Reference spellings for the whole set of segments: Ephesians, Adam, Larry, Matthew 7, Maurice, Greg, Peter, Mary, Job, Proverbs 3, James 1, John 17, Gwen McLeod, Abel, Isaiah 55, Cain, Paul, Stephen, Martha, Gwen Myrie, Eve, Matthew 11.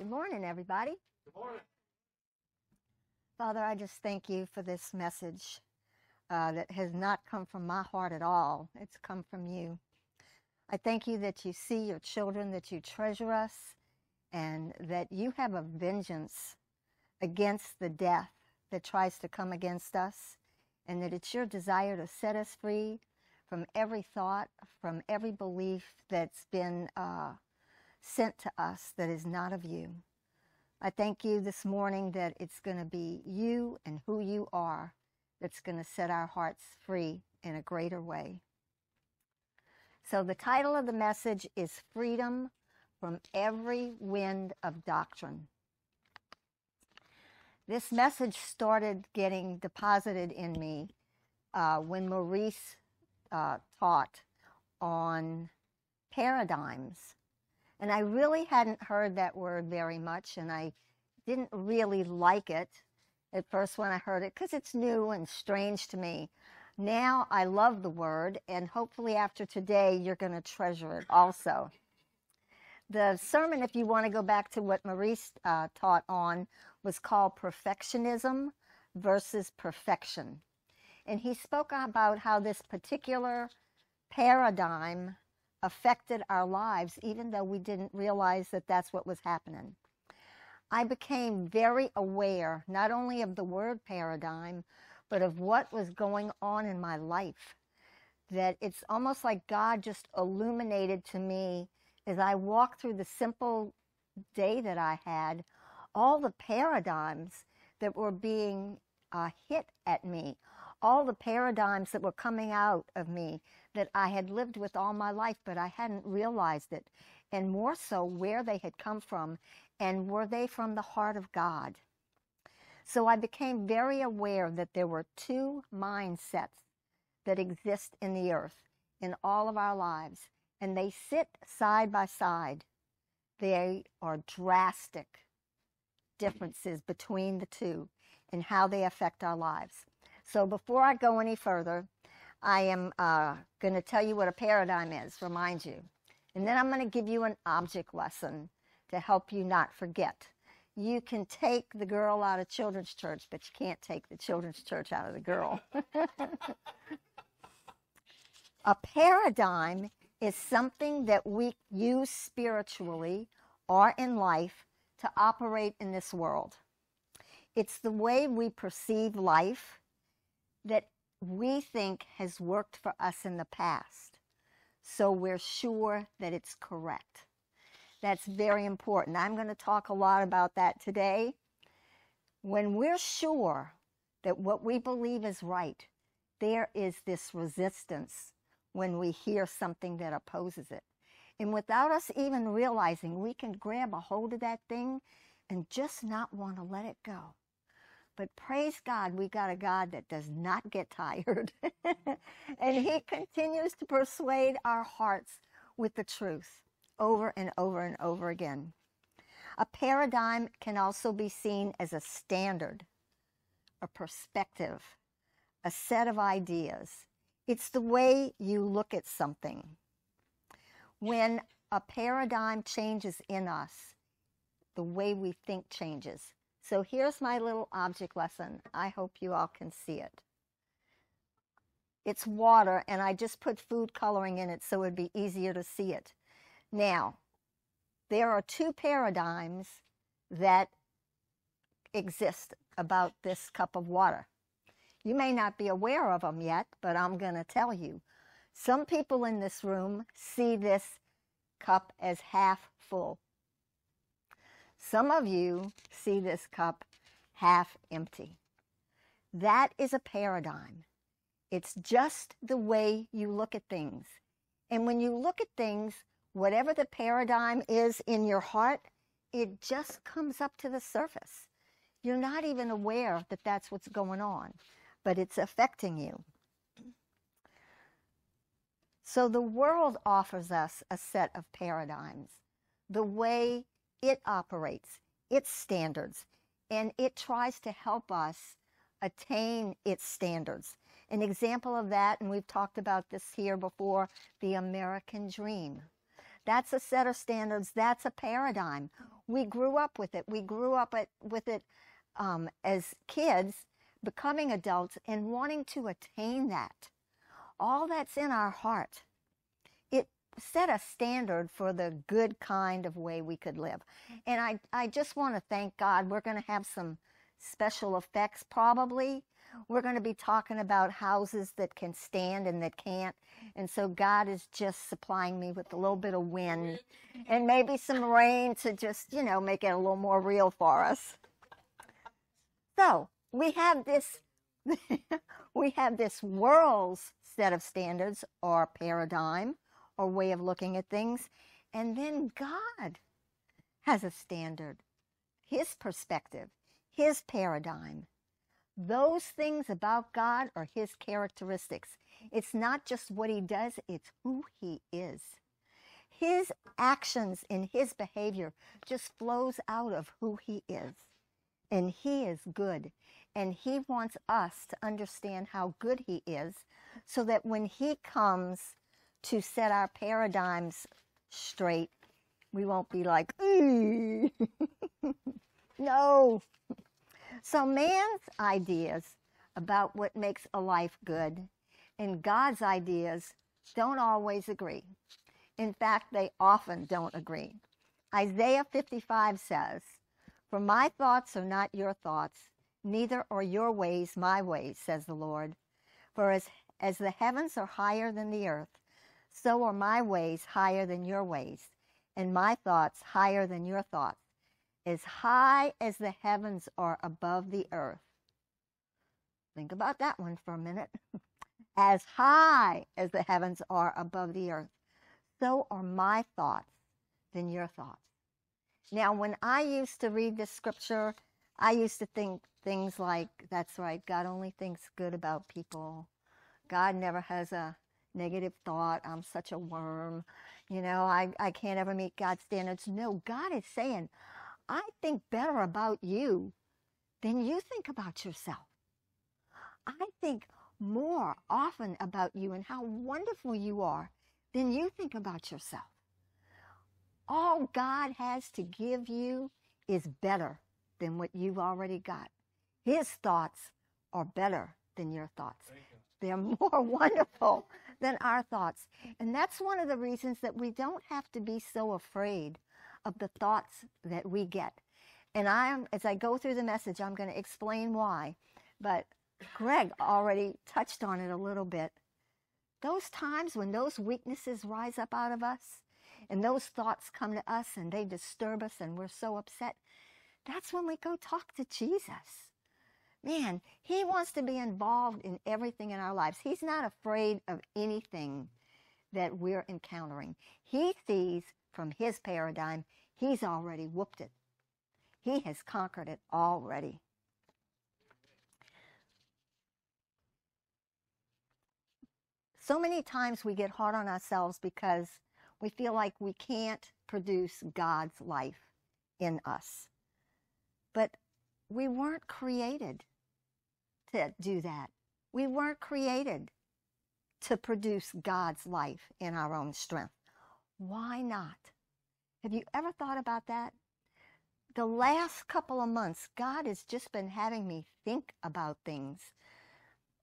Good morning, everybody. Good morning. Father, I just thank you for this message that has not come from my heart at all. It's come from you. I thank you that you see your children, that you treasure us, and that you have a vengeance against the death that tries to come against us, and that it's your desire to set us free from every thought, from every belief that's been sent to us that is not of you. I thank you this morning that it's going to be you and who you are that's going to set our hearts free in a greater way. So the title of the message is Freedom from Every Wind of Doctrine. This message started getting deposited in me when Maurice taught on paradigms. And I really hadn't heard that word very much, and I didn't really like it at first when I heard it, because it's new and strange to me. Now I love the word, and hopefully after today you're going to treasure it also. The sermon, if you want to go back to what Maurice taught on, was called Perfectionism versus Perfection. And he spoke about how this particular paradigm affected our lives, even though we didn't realize that that's what was happening. I became very aware, not only of the word paradigm, but of what was going on in my life. That it's almost like God just illuminated to me as I walked through the simple day that I had, all the paradigms that were being hit at me, all the paradigms that were coming out of me that I had lived with all my life, but I hadn't realized it, and more so where they had come from, and were they from the heart of God. So I became very aware that there were two mindsets that exist in the earth, in all of our lives, and they sit side by side. They are drastic differences between the two and how they affect our lives. So before I go any further, I am going to tell you what a paradigm is, remind you. And then I'm going to give you an object lesson to help you not forget. You can take the girl out of children's church, but you can't take the children's church out of the girl. A paradigm is something that we use spiritually or in life to operate in this world. It's the way we perceive life that we think has worked for us in the past, so we're sure that it's correct. That's very important. I'm going to talk a lot about that today. When we're sure that what we believe is right, there is this resistance when we hear something that opposes it. And without us even realizing, we can grab a hold of that thing and just not want to let it go. But praise God, we got a God that does not get tired. And he continues to persuade our hearts with the truth over and over and over again. A paradigm can also be seen as a standard, a perspective, a set of ideas. It's the way you look at something. When a paradigm changes in us, the way we think changes. So here's my little object lesson. I hope you all can see it. It's water, and I just put food coloring in it so it'd be easier to see it. Now, there are two paradigms that exist about this cup of water. You may not be aware of them yet, but I'm going to tell you. Some people in this room see this cup as half full. Some of you see this cup half empty. That is a paradigm. It's just the way you look at things. And when you look at things, whatever the paradigm is in your heart, it just comes up to the surface. You're not even aware that that's what's going on, but it's affecting you. So the world offers us a set of paradigms, the way it operates, its standards, and it tries to help us attain its standards. An example of that, and we've talked about this here before, the American dream. That's a set of standards, that's a paradigm. We grew up with it. We grew up with it as kids, becoming adults, and wanting to attain that. All that's in our heart. It set a standard for the good kind of way we could live. And I just want to thank God. We're going to have some special effects probably. We're going to be talking about houses that can stand and that can't. And so God is just supplying me with a little bit of wind and maybe some rain to just, you know, make it a little more real for us. So we have this, world's set of standards or paradigm or way of looking at things. And then God has a standard, his perspective, his paradigm. Those things about God are his characteristics. It's not just what he does, it's who he is. His actions and his behavior just flows out of who he is. And he is good. And he wants us to understand how good he is so that when he comes to set our paradigms straight, we won't be like, no. So man's ideas about what makes a life good and God's ideas don't always agree. In fact, they often don't agree. Isaiah 55 says, "For my thoughts are not your thoughts, neither are your ways my ways, says the Lord. For as the heavens are higher than the earth, so are my ways higher than your ways, and my thoughts higher than your thoughts. As high as the heavens are above the earth." Think about that one for a minute. As high as the heavens are above the earth, so are my thoughts than your thoughts. Now, when I used to read this scripture, I used to think things like, that's right, God only thinks good about people. God never has a negative thought. I'm such a worm. You know, I can't ever meet God's standards. No, God is saying, I think better about you than you think about yourself. I think more often about you and how wonderful you are than you think about yourself. All God has to give you is better than what you've already got. His thoughts are better than your thoughts. They're more wonderful than our thoughts. And that's one of the reasons that we don't have to be so afraid of the thoughts that we get. And as I go through the message, I'm going to explain why. But Greg already touched on it a little bit. Those times when those weaknesses rise up out of us, and those thoughts come to us, and they disturb us, and we're so upset, that's when we go talk to Jesus. Man, he wants to be involved in everything in our lives. He's not afraid of anything that we're encountering. He sees from his paradigm, he's already whooped it. He has conquered it already. So many times we get hard on ourselves because we feel like we can't produce God's life in us. But we weren't created to do that. We weren't created to produce God's life in our own strength. Why not? Have you ever thought about that? The last couple of months, God has just been having me think about things.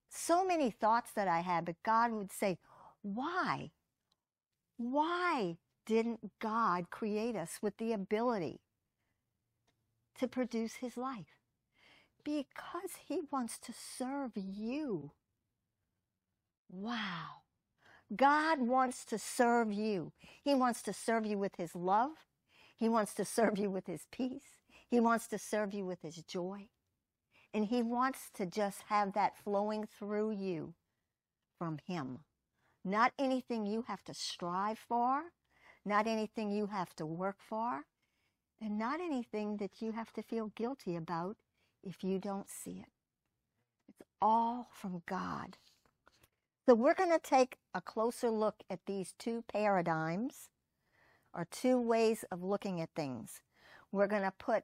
So many thoughts that I had, but God would say, why? Why didn't God create us with the ability to produce his life? Because he wants to serve you. Wow. God wants to serve you. He wants to serve you with his love. He wants to serve you with his peace. He wants to serve you with his joy. And he wants to just have that flowing through you from him. Not anything you have to strive for, not anything you have to work for, and not anything that you have to feel guilty about if you don't see it. It's all from God. So we're going to take a closer look at these two paradigms, or two ways of looking at things. We're going to put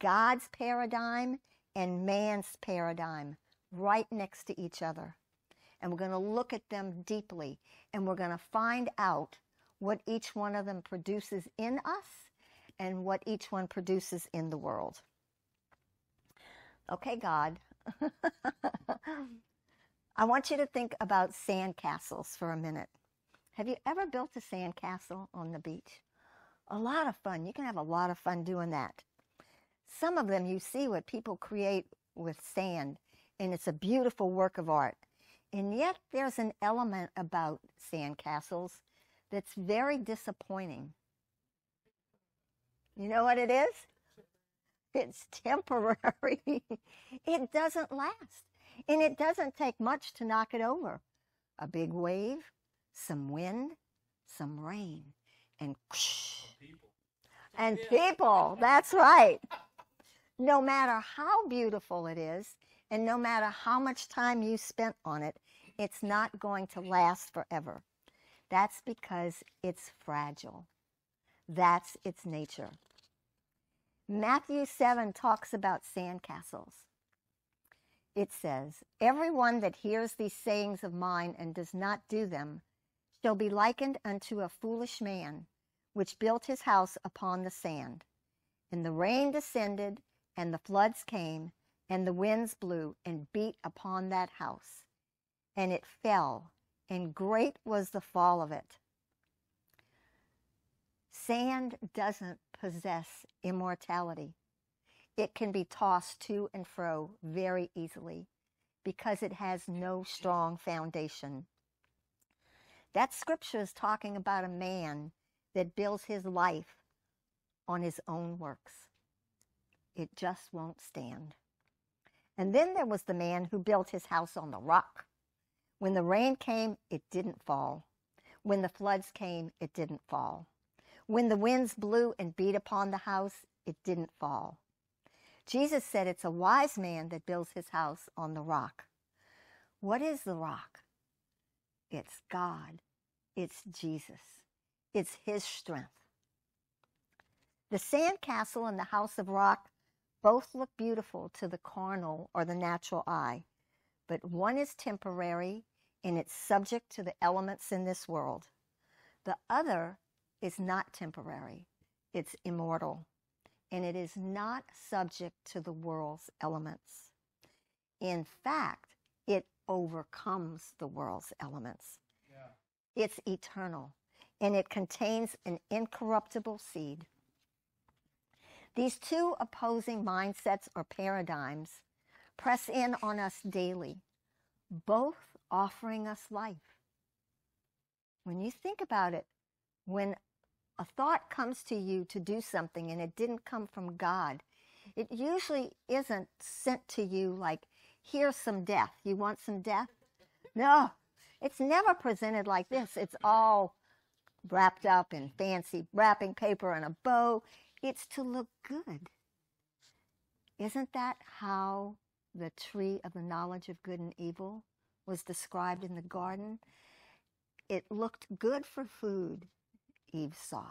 God's paradigm and man's paradigm right next to each other. And we're going to look at them deeply. And we're going to find out what each one of them produces in us and what each one produces in the world. Okay, God. I want you to think about sandcastles for a minute. Have you ever built a sandcastle on the beach? A lot of fun. You can have a lot of fun doing that. Some of them, you see what people create with sand, and it's a beautiful work of art. And yet there's an element about sandcastles that's very disappointing. You know what it is? It's temporary. It doesn't last. And it doesn't take much to knock it over. A big wave, some wind, some rain, and whoosh, and people. That's right. No matter how beautiful it is, and no matter how much time you spent on it, it's not going to last forever. That's because it's fragile. That's its nature. Matthew 7 talks about sandcastles. It says, "Everyone that hears these sayings of mine and does not do them shall be likened unto a foolish man, which built his house upon the sand. And the rain descended, and the floods came, and the winds blew and beat upon that house. And it fell, and great was the fall of it." Sand doesn't possess immortality. It can be tossed to and fro very easily because it has no strong foundation. That scripture is talking about a man that builds his life on his own works. It just won't stand. And then there was the man who built his house on the rock. When the rain came, it didn't fall. When the floods came, it didn't fall. When the winds blew and beat upon the house, it didn't fall. Jesus said it's a wise man that builds his house on the rock. What is the rock? It's God. It's Jesus. It's his strength. The sandcastle and the house of rock both look beautiful to the carnal or the natural eye, but one is temporary and it's subject to the elements in this world. The other is not temporary. It's immortal. And it is not subject to the world's elements. In fact, it overcomes the world's elements. Yeah. It's eternal, and it contains an incorruptible seed. These two opposing mindsets or paradigms press in on us daily, both offering us life. When you think about it, when a thought comes to you to do something and it didn't come from God, it usually isn't sent to you like, here's some death. You want some death? No, it's never presented like this. It's all wrapped up in fancy wrapping paper and a bow. It's to look good. Isn't that how the tree of the knowledge of good and evil was described in the garden? It looked good for food. Eve saw.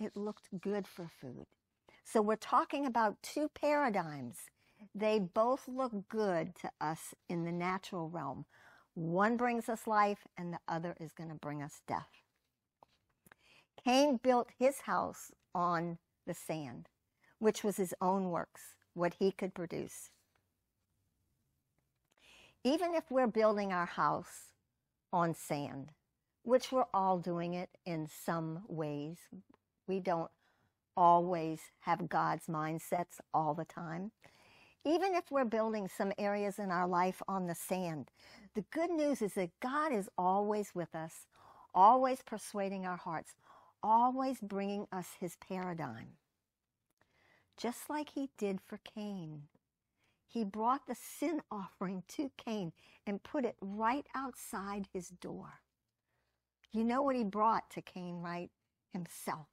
It looked good for food. So we're talking about two paradigms. They both look good to us in the natural realm. One brings us life and the other is going to bring us death. Cain built his house on the sand, which was his own works, what he could produce. Even if we're building our house on sand, which we're all doing it in some ways. We don't always have God's mindsets all the time. Even if we're building some areas in our life on the sand, the good news is that God is always with us, always persuading our hearts, always bringing us his paradigm. Just like he did for Cain. He brought the sin offering to Cain and put it right outside his door. You know what he brought to Cain, right? Himself.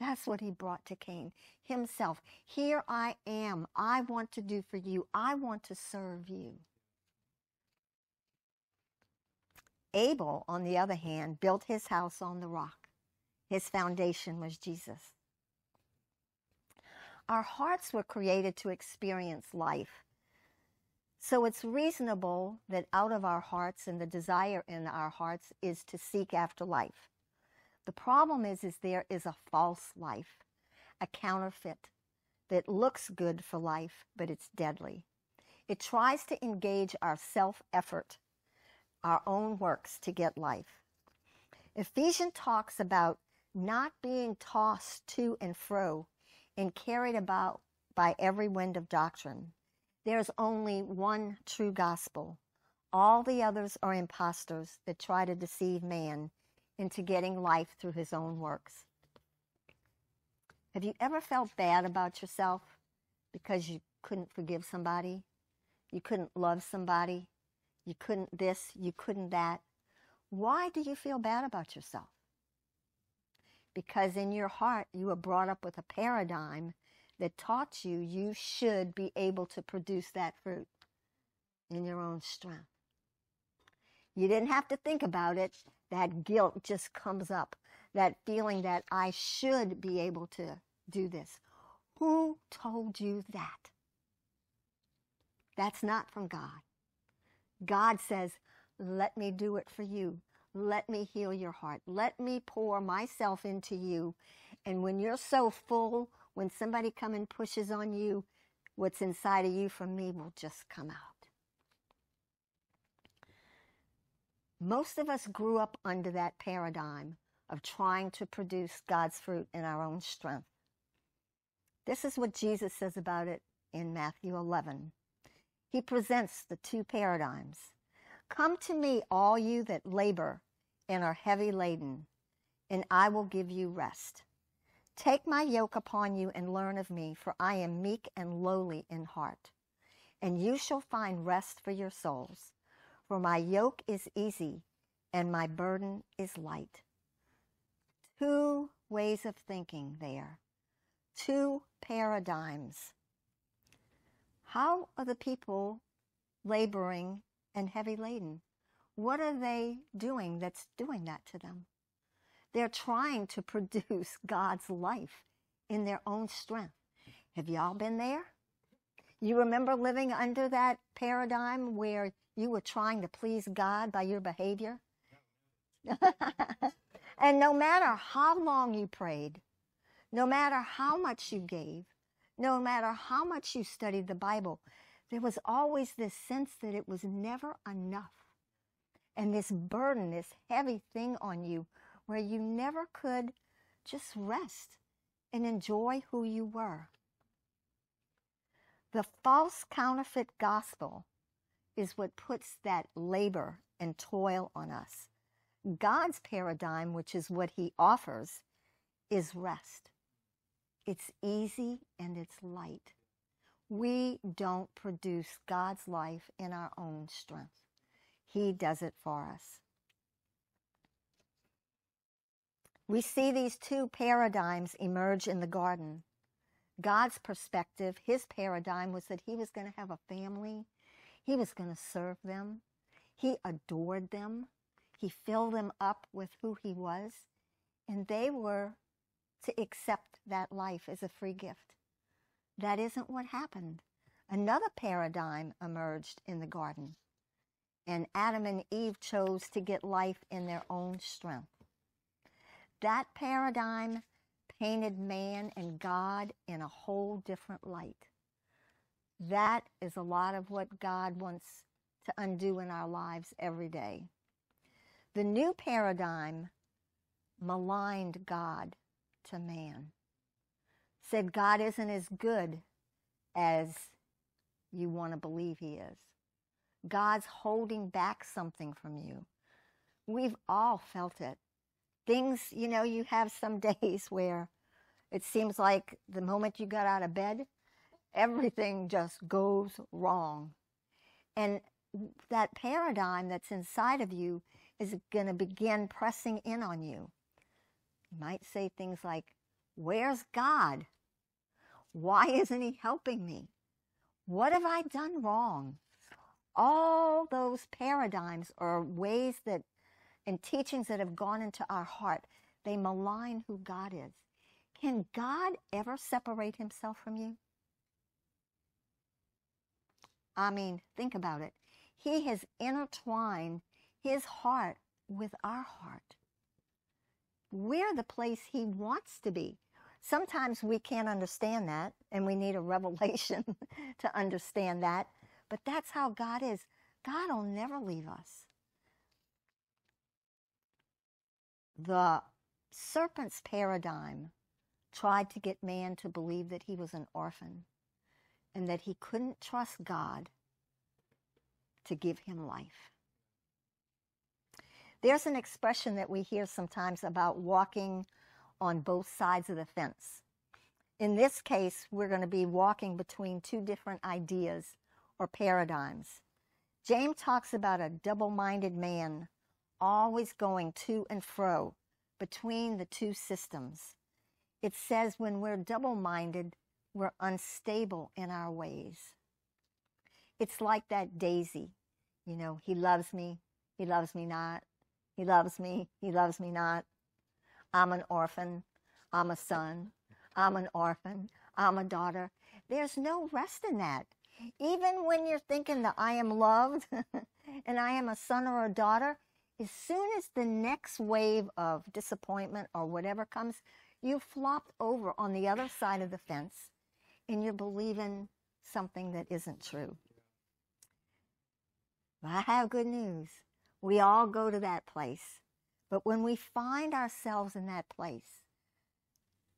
That's what he brought to Cain, himself. Here I am. I want to do for you. I want to serve you. Abel, on the other hand, built his house on the rock. His foundation was Jesus. Our hearts were created to experience life. So it's reasonable that out of our hearts and the desire in our hearts is to seek after life. The problem is there is a false life, a counterfeit that looks good for life, but it's deadly. It tries to engage our self-effort, our own works to get life. Ephesians talks about not being tossed to and fro and carried about by every wind of doctrine. There's only one true gospel. All the others are impostors that try to deceive man into getting life through his own works. Have you ever felt bad about yourself because you couldn't forgive somebody? You couldn't love somebody? You couldn't this, you couldn't that? Why do you feel bad about yourself? Because in your heart, you were brought up with a paradigm that taught you you should be able to produce that fruit in your own strength. You didn't have to think about it. That guilt just comes up. That feeling that I should be able to do this. Who told you that? That's not from God. God says, let me do it for you. Let me heal your heart. Let me pour myself into you. And when you're so full, when somebody comes and pushes on you, what's inside of you from me will just come out. Most of us grew up under that paradigm of trying to produce God's fruit in our own strength. This is what Jesus says about it in Matthew 11. He presents the two paradigms. Come to me, all you that labor and are heavy laden, and I will give you rest. Take my yoke upon you and learn of me, for I am meek and lowly in heart, and you shall find rest for your souls. For my yoke is easy and my burden is light. Two ways of thinking there, two paradigms. How are the people laboring and heavy laden? What are they doing that's doing that to them? They're trying to produce God's life in their own strength. Have y'all been there? You remember living under that paradigm where you were trying to please God by your behavior? And no matter how long you prayed, no matter how much you gave, no matter how much you studied the Bible, there was always this sense that it was never enough. And this burden, this heavy thing on you, where you never could just rest and enjoy who you were. The false counterfeit gospel is what puts that labor and toil on us. God's paradigm, which is what he offers, is rest. It's easy and it's light. We don't produce God's life in our own strength. He does it for us. We see these two paradigms emerge in the garden. God's perspective, his paradigm was that he was going to have a family. He was going to serve them. He adored them. He filled them up with who he was. And they were to accept that life as a free gift. That isn't what happened. Another paradigm emerged in the garden, and Adam and Eve chose to get life in their own strength. That paradigm painted man and God in a whole different light. That is a lot of what God wants to undo in our lives every day. The new paradigm maligned God to man. Said God isn't as good as you want to believe he is. God's holding back something from you. We've all felt it. Things, you know, you have some days where it seems like the moment you got out of bed, everything just goes wrong. And that paradigm that's inside of you is going to begin pressing in on you. You might say things like, where's God? Why isn't he helping me? What have I done wrong? All those paradigms are ways that, and teachings that have gone into our heart, they malign who God is. Can God ever separate himself from you? I mean, think about it. He has intertwined his heart with our heart. We're the place he wants to be. Sometimes we can't understand that, and we need a revelation to understand that. But that's how God is. God will never leave us. The serpent's paradigm tried to get man to believe that he was an orphan and that he couldn't trust God to give him life. There's an expression that we hear sometimes about walking on both sides of the fence. In this case, we're going to be walking between two different ideas or paradigms. James talks about a double-minded man always going to and fro between the two systems. It says when we're double-minded, we're unstable in our ways. It's like that daisy. You know, he loves me not, he loves me not. I'm an orphan, I'm a son, I'm an orphan, I'm a daughter. There's no rest in that. Even when you're thinking that I am loved and I am a son or a daughter, as soon as the next wave of disappointment or whatever comes, you flopped over on the other side of the fence and you're believing something that isn't true. But I have good news. We all go to that place. But when we find ourselves in that place,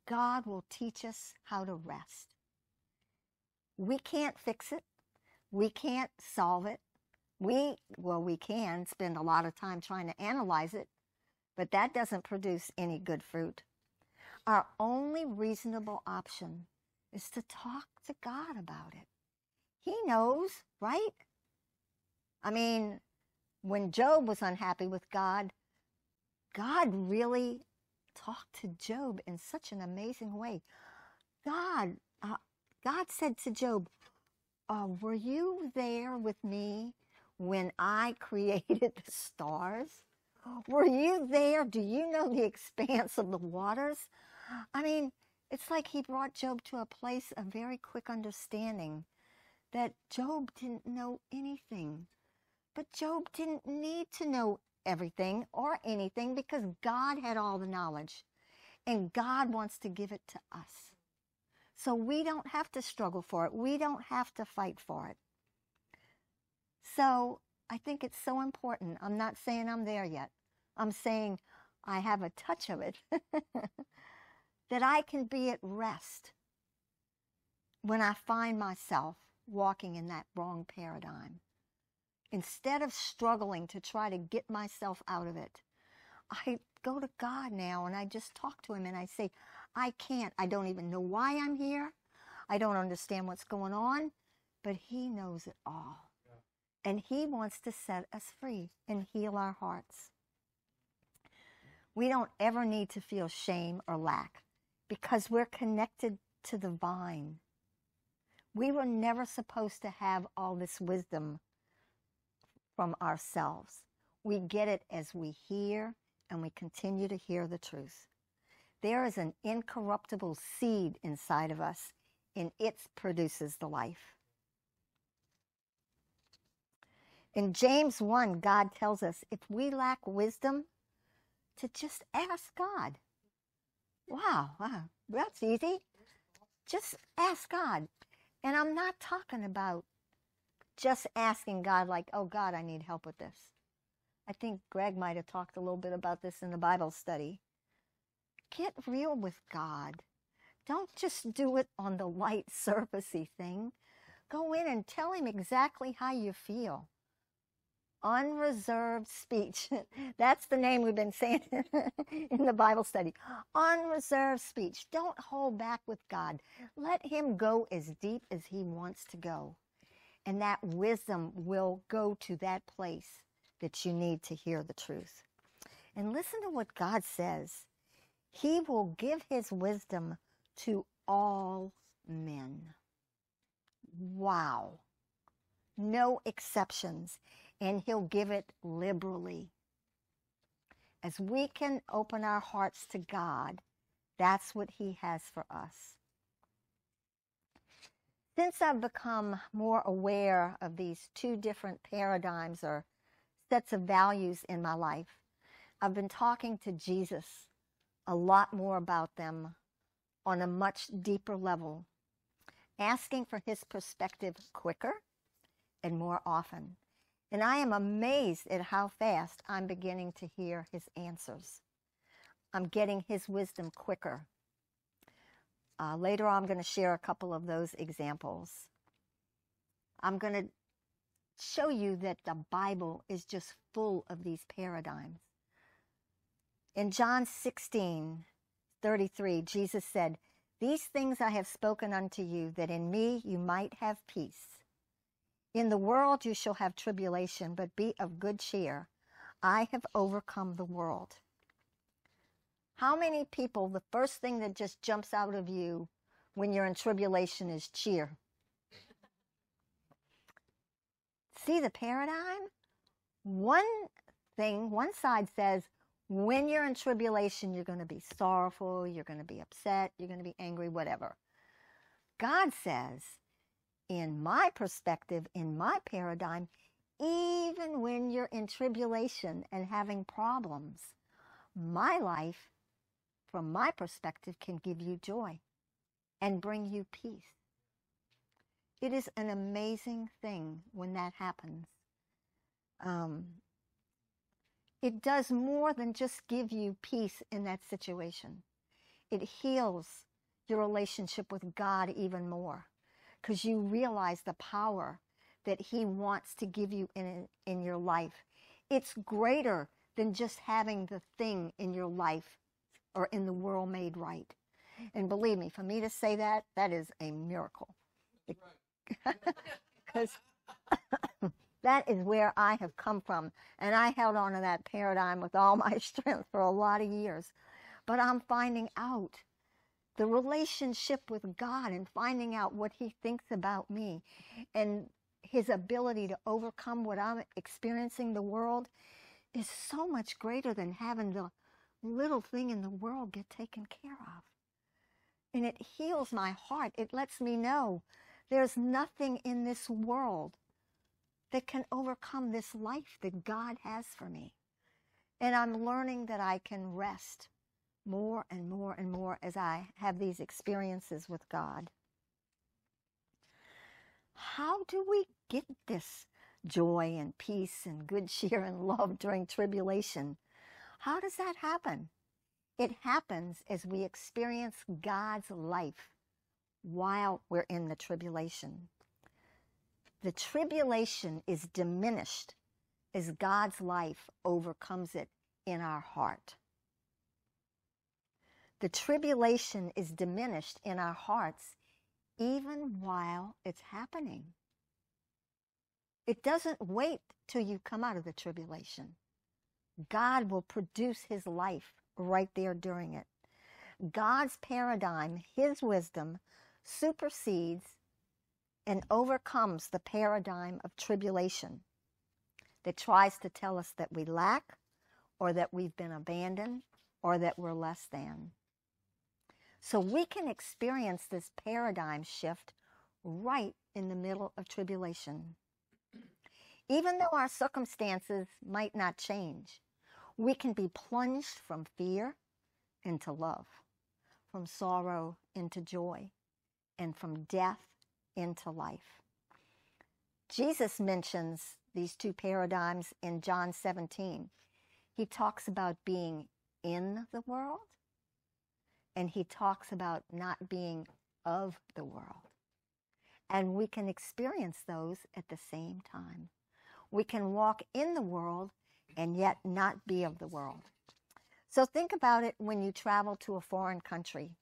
God will teach us how to rest. We can't fix it. We can't solve it. We can spend a lot of time trying to analyze it, but that doesn't produce any good fruit. Our only reasonable option is to talk to God about it. He knows, right? I mean, when Job was unhappy with God, God really talked to Job in such an amazing way. God said to Job, were you there with me when I created the stars? Were you there? Do you know the expanse of the waters? I mean, it's like he brought Job to a place of very quick understanding that Job didn't know anything. But Job didn't need to know everything or anything because God had all the knowledge, and God wants to give it to us. So we don't have to struggle for it. We don't have to fight for it. So I think it's so important. I'm not saying I'm there yet. I'm saying I have a touch of it that I can be at rest when I find myself walking in that wrong paradigm. Instead of struggling to try to get myself out of it, I go to God now and I just talk to him and I say, I can't. I don't even know why I'm here. I don't understand what's going on, but he knows it all. And he wants to set us free and heal our hearts. We don't ever need to feel shame or lack because we're connected to the vine. We were never supposed to have all this wisdom from ourselves. We get it as we hear and we continue to hear the truth. There is an incorruptible seed inside of us and it produces the life. In James 1, God tells us if we lack wisdom, to just ask God. Wow, that's easy. Just ask God. And I'm not talking about just asking God like, oh, God, I need help with this. I think Greg might have talked a little bit about this in the Bible study. Get real with God. Don't just do it on the light, surfacey thing. Go in and tell him exactly how you feel. Unreserved speech. That's the name we've been saying in the Bible study. Unreserved speech. Don't hold back with God. Let him go as deep as he wants to go. And that wisdom will go to that place that you need to hear the truth. And listen to what God says. He will give his wisdom to all men. Wow. No exceptions. And he'll give it liberally. As we can open our hearts to God, that's what he has for us. Since I've become more aware of these two different paradigms or sets of values in my life, I've been talking to Jesus a lot more about them on a much deeper level, asking for his perspective quicker and more often. And I am amazed at how fast I'm beginning to hear his answers. I'm getting his wisdom quicker. Later on, I'm going to share a couple of those examples. I'm going to show you that the Bible is just full of these paradigms. In John 16:33, Jesus said, "These things I have spoken unto you, that in me you might have peace. In the world you shall have tribulation, but be of good cheer. I have overcome the world." How many people, the first thing that just jumps out of you when you're in tribulation is cheer? See the paradigm? One side says, when you're in tribulation, you're going to be sorrowful, you're going to be upset, you're going to be angry, whatever. God says, in my perspective, in my paradigm, even when you're in tribulation and having problems, my life, from my perspective, can give you joy and bring you peace. It is an amazing thing when that happens. It does more than just give you peace in that situation. It heals your relationship with God even more, because you realize the power that he wants to give you in your life. It's greater than just having the thing in your life or in the world made right. And believe me, for me to say that, that is a miracle. Because that is where I have come from, and I held on to that paradigm with all my strength for a lot of years. But I'm finding out the relationship with God and finding out what he thinks about me and his ability to overcome what I'm experiencing the world is so much greater than having the little thing in the world get taken care of. And it heals my heart. It lets me know there's nothing in this world that can overcome this life that God has for me. And I'm learning that I can rest more and more and more as I have these experiences with God. How do we get this joy and peace and good cheer and love during tribulation? How does that happen? It happens as we experience God's life while we're in the tribulation. The tribulation is diminished as God's life overcomes it in our heart. The tribulation is diminished in our hearts even while it's happening. It doesn't wait till you come out of the tribulation. God will produce his life right there during it. God's paradigm, his wisdom, supersedes and overcomes the paradigm of tribulation that tries to tell us that we lack, or that we've been abandoned, or that we're less than. So we can experience this paradigm shift right in the middle of tribulation. Even though our circumstances might not change, we can be plunged from fear into love, from sorrow into joy, and from death into life. Jesus mentions these two paradigms in John 17. He talks about being in the world, and he talks about not being of the world. And we can experience those at the same time. We can walk in the world and yet not be of the world. So think about it when you travel to a foreign country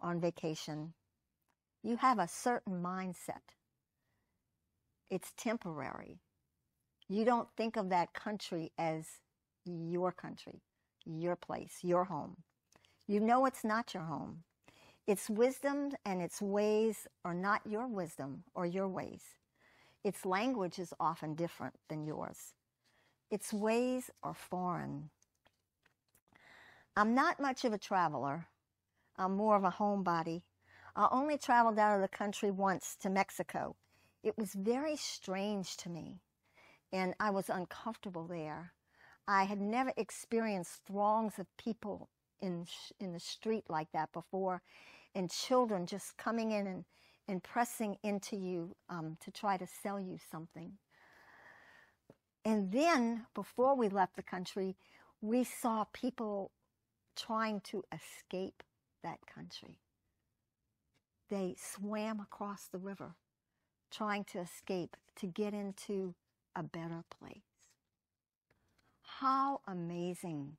on vacation. You have a certain mindset. It's temporary. You don't think of that country as your country, your place, your home. You know it's not your home. Its wisdom and its ways are not your wisdom or your ways. Its language is often different than yours. Its ways are foreign. I'm not much of a traveler. I'm more of a homebody. I only traveled out of the country once, to Mexico. It was very strange to me, and I was uncomfortable there. I had never experienced throngs of people in the street like that before, and children just coming in and pressing into you to try to sell you something. And then, before we left the country, we saw people trying to escape that country. They swam across the river, trying to escape, to get into a better place. How amazing.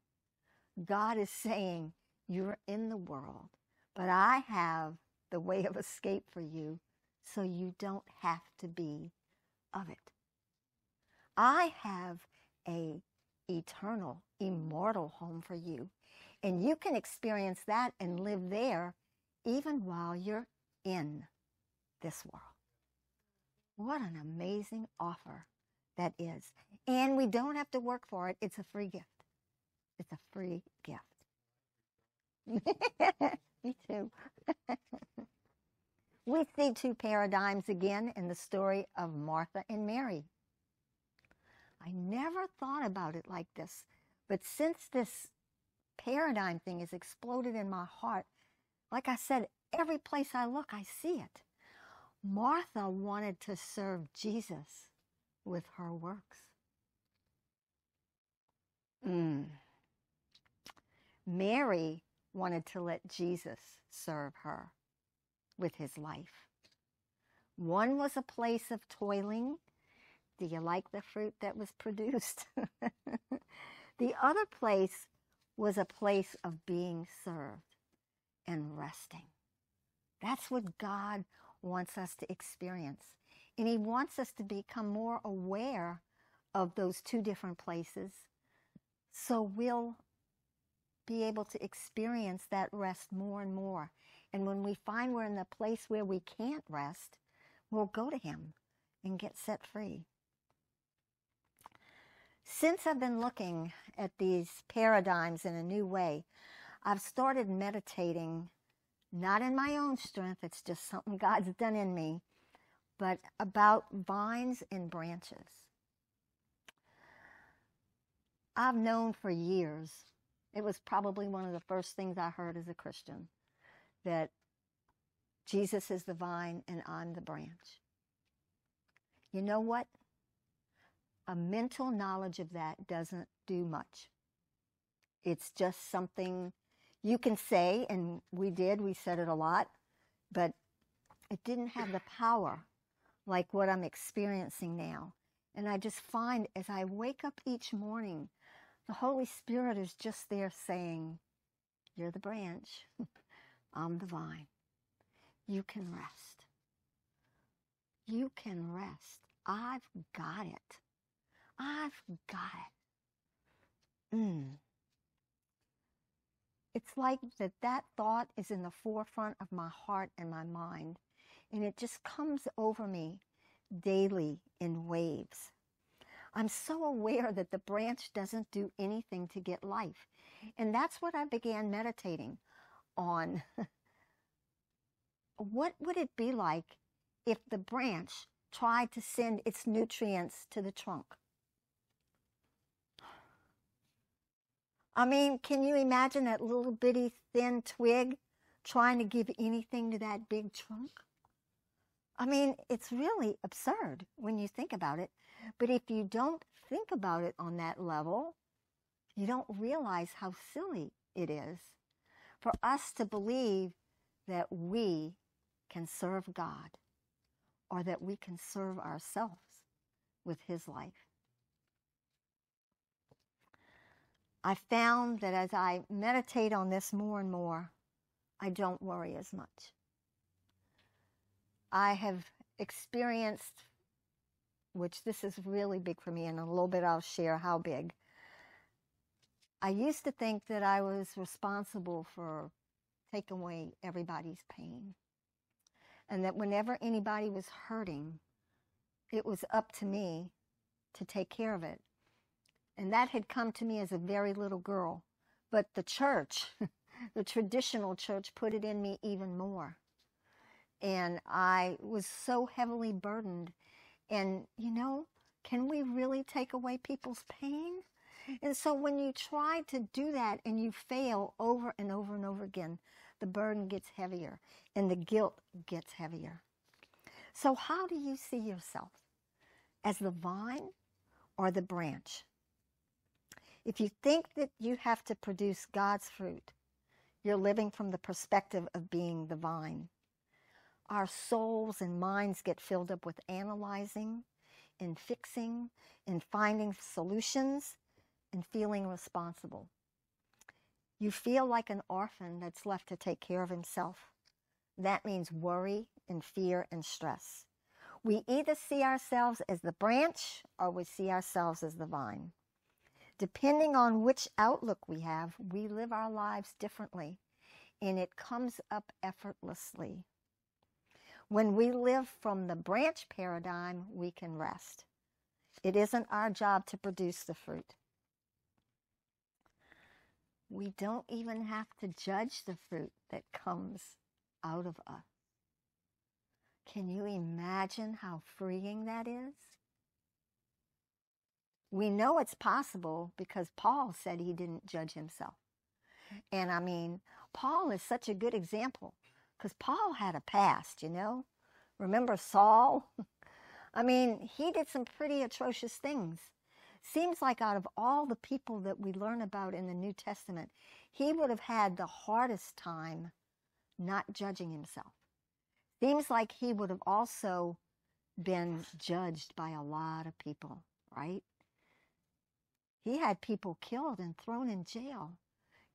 God is saying, you're in the world, but I have the way of escape for you, so you don't have to be of it. I have an eternal, immortal home for you, and you can experience that and live there even while you're in this world. What an amazing offer that is. And we don't have to work for it. It's a free gift. It's a free gift. Me too. We see two paradigms again in the story of Martha and Mary. I never thought about it like this, but since this paradigm thing has exploded in my heart, like I said, every place I look, I see it. Martha wanted to serve Jesus with her works. Mary wanted to let Jesus serve her with his life. One was a place of toiling. Do you like the fruit that was produced? The other place was a place of being served and resting. That's what God wants us to experience. And he wants us to become more aware of those two different places, so we'll be able to experience that rest more and more. And when we find we're in the place where we can't rest, we'll go to him and get set free. Since I've been looking at these paradigms in a new way, I've started meditating, not in my own strength, it's just something God's done in me, but about vines and branches. I've known for years, it was probably one of the first things I heard as a Christian, that Jesus is the vine and I'm the branch. You know what? A mental knowledge of that doesn't do much. It's just something you can say, and we said it a lot, but it didn't have the power like what I'm experiencing now. And I just find as I wake up each morning, the Holy Spirit is just there saying, you're the branch, I'm the vine. You can rest. You can rest. I've got it. I've got it. It's like that thought is in the forefront of my heart and my mind, and it just comes over me daily in waves. I'm so aware that the branch doesn't do anything to get life, and that's what I began meditating on. What would it be like if the branch tried to send its nutrients to the trunk? I mean, can you imagine that little bitty thin twig trying to give anything to that big trunk? I mean, it's really absurd when you think about it. But if you don't think about it on that level, you don't realize how silly it is for us to believe that we can serve God or that we can serve ourselves with his life. I found that as I meditate on this more and more, I don't worry as much. I have experienced, which this is really big for me, and in a little bit I'll share how big. I used to think that I was responsible for taking away everybody's pain, and that whenever anybody was hurting, it was up to me to take care of it. And that had come to me as a very little girl. But the church, the traditional church, put it in me even more. And I was so heavily burdened. And, you know, can we really take away people's pain? And so when you try to do that and you fail over and over and over again, the burden gets heavier and the guilt gets heavier. So how do you see yourself? As the vine or the branch? If you think that you have to produce God's fruit, you're living from the perspective of being the vine. Our souls and minds get filled up with analyzing and fixing and finding solutions and feeling responsible. You feel like an orphan that's left to take care of himself. That means worry and fear and stress. We either see ourselves as the branch or we see ourselves as the vine. Depending on which outlook we have, we live our lives differently, and it comes up effortlessly. When we live from the branch paradigm, we can rest. It isn't our job to produce the fruit. We don't even have to judge the fruit that comes out of us. Can you imagine how freeing that is? We know it's possible because Paul said he didn't judge himself. And I mean, Paul is such a good example because Paul had a past, you know. Remember Saul? I mean, he did some pretty atrocious things. Seems like out of all the people that we learn about in the New Testament, he would have had the hardest time not judging himself. Seems like he would have also been judged by a lot of people, right? He had people killed and thrown in jail.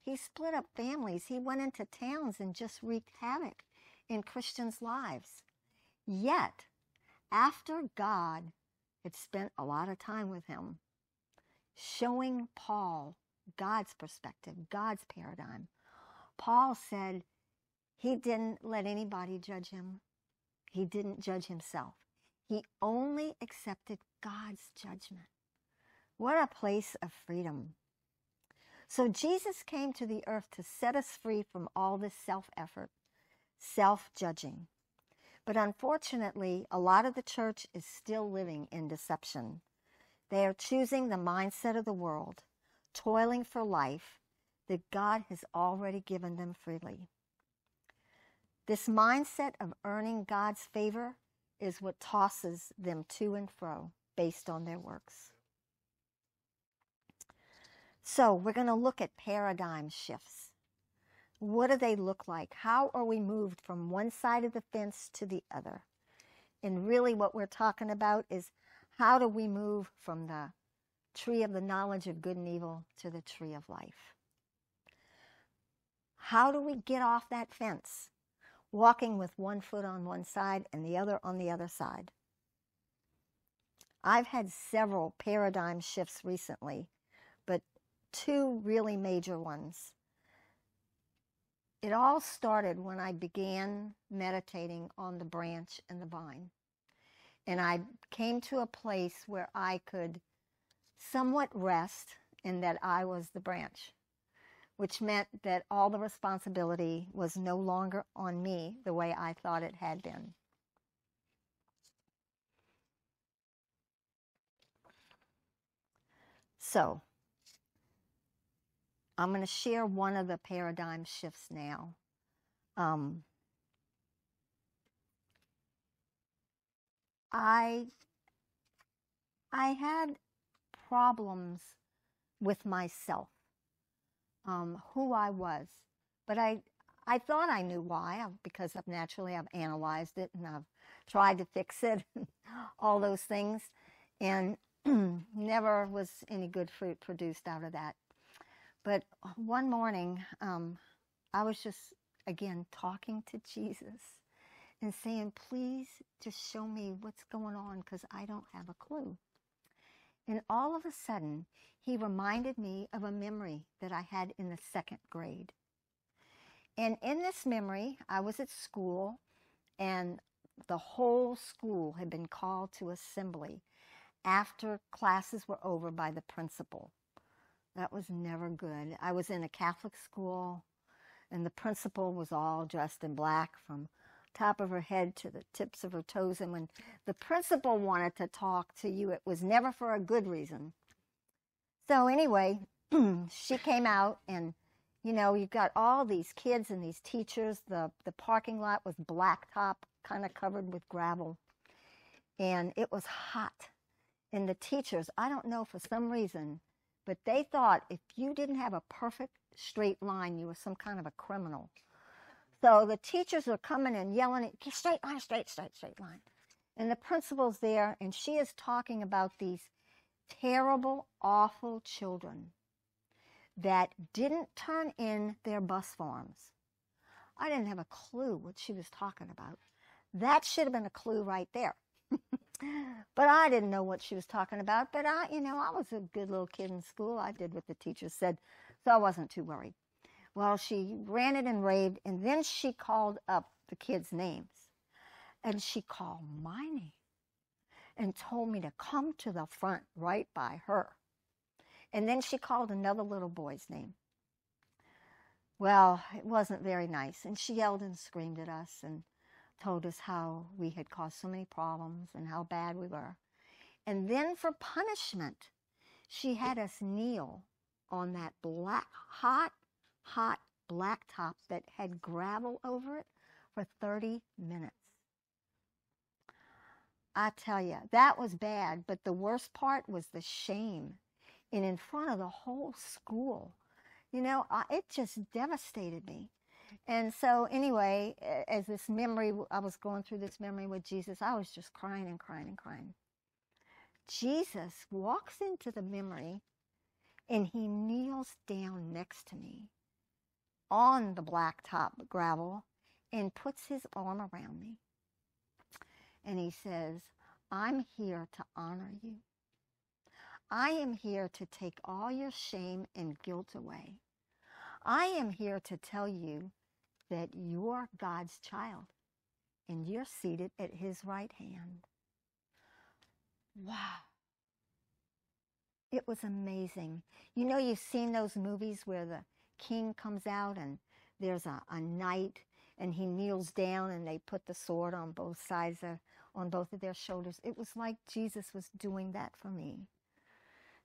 He split up families. He went into towns and just wreaked havoc in Christians' lives. Yet, after God had spent a lot of time with him, showing Paul God's perspective, God's paradigm, Paul said he didn't let anybody judge him. He didn't judge himself. He only accepted God's judgment. What a place of freedom. So Jesus came to the earth to set us free from all this self-effort, self-judging. But unfortunately, a lot of the church is still living in deception. They are choosing the mindset of the world, toiling for life that God has already given them freely. This mindset of earning God's favor is what tosses them to and fro based on their works. So we're going to look at paradigm shifts. What do they look like? How are we moved from one side of the fence to the other? And really what we're talking about is how do we move from the tree of the knowledge of good and evil to the tree of life? How do we get off that fence, walking with one foot on one side and the other on the other side? I've had several paradigm shifts recently, but two really major ones. It all started when I began meditating on the branch and the vine. And I came to a place where I could somewhat rest in that I was the branch, which meant that all the responsibility was no longer on me the way I thought it had been. So I'm going to share one of the paradigm shifts now. I had problems with myself, who I was, but I thought I knew why, because I've analyzed it and I've tried to fix it, all those things, and never was any good fruit produced out of that. But one morning, I was just, again, talking to Jesus and saying, please just show me what's going on because I don't have a clue. And all of a sudden, he reminded me of a memory that I had in the second grade. And in this memory, I was at school and the whole school had been called to assembly after classes were over by the principal. That was never good. I was in a Catholic school, and the principal was all dressed in black from top of her head to the tips of her toes. And when the principal wanted to talk to you, it was never for a good reason. So anyway, she came out, and You know, you've got all these kids and these teachers. The parking lot was blacktop, kind of covered with gravel. And it was hot. And the teachers, I don't know, for some reason, but they thought if you didn't have a perfect straight line, you were some kind of a criminal. So the teachers are coming and yelling, straight line, straight, straight, straight line. And the principal's there, and she is talking about these terrible, awful children that didn't turn in their bus forms. I didn't have a clue what she was talking about. That should have been a clue right there. But I didn't know what she was talking about. But I, you know, I was a good little kid in school. I did what the teachers said, so I wasn't too worried. Well, she ranted and raved, and then she called up the kids' names. And she called my name and told me to come to the front right by her. And then she called another little boy's name. Well, it wasn't very nice. And she yelled and screamed at us and told us how we had caused so many problems and how bad we were. And then for punishment, she had us kneel on that black, hot, hot blacktop that had gravel over it for 30 minutes. I tell you, that was bad, but the worst part was the shame. And in front of the whole school, you know, it just devastated me. And so anyway, as this memory, I was going through this memory with Jesus, I was just crying and crying and crying. Jesus walks into the memory, and he kneels down next to me on the blacktop gravel and puts his arm around me. And he says, I'm here to honor you. I am here to take all your shame and guilt away. I am here to tell you that you're God's child and you're seated at his right hand. Wow. It was amazing. You know, you've seen those movies where the king comes out and there's a knight, and he kneels down and they put the sword on both sides of, on both of their shoulders. It was like Jesus was doing that for me.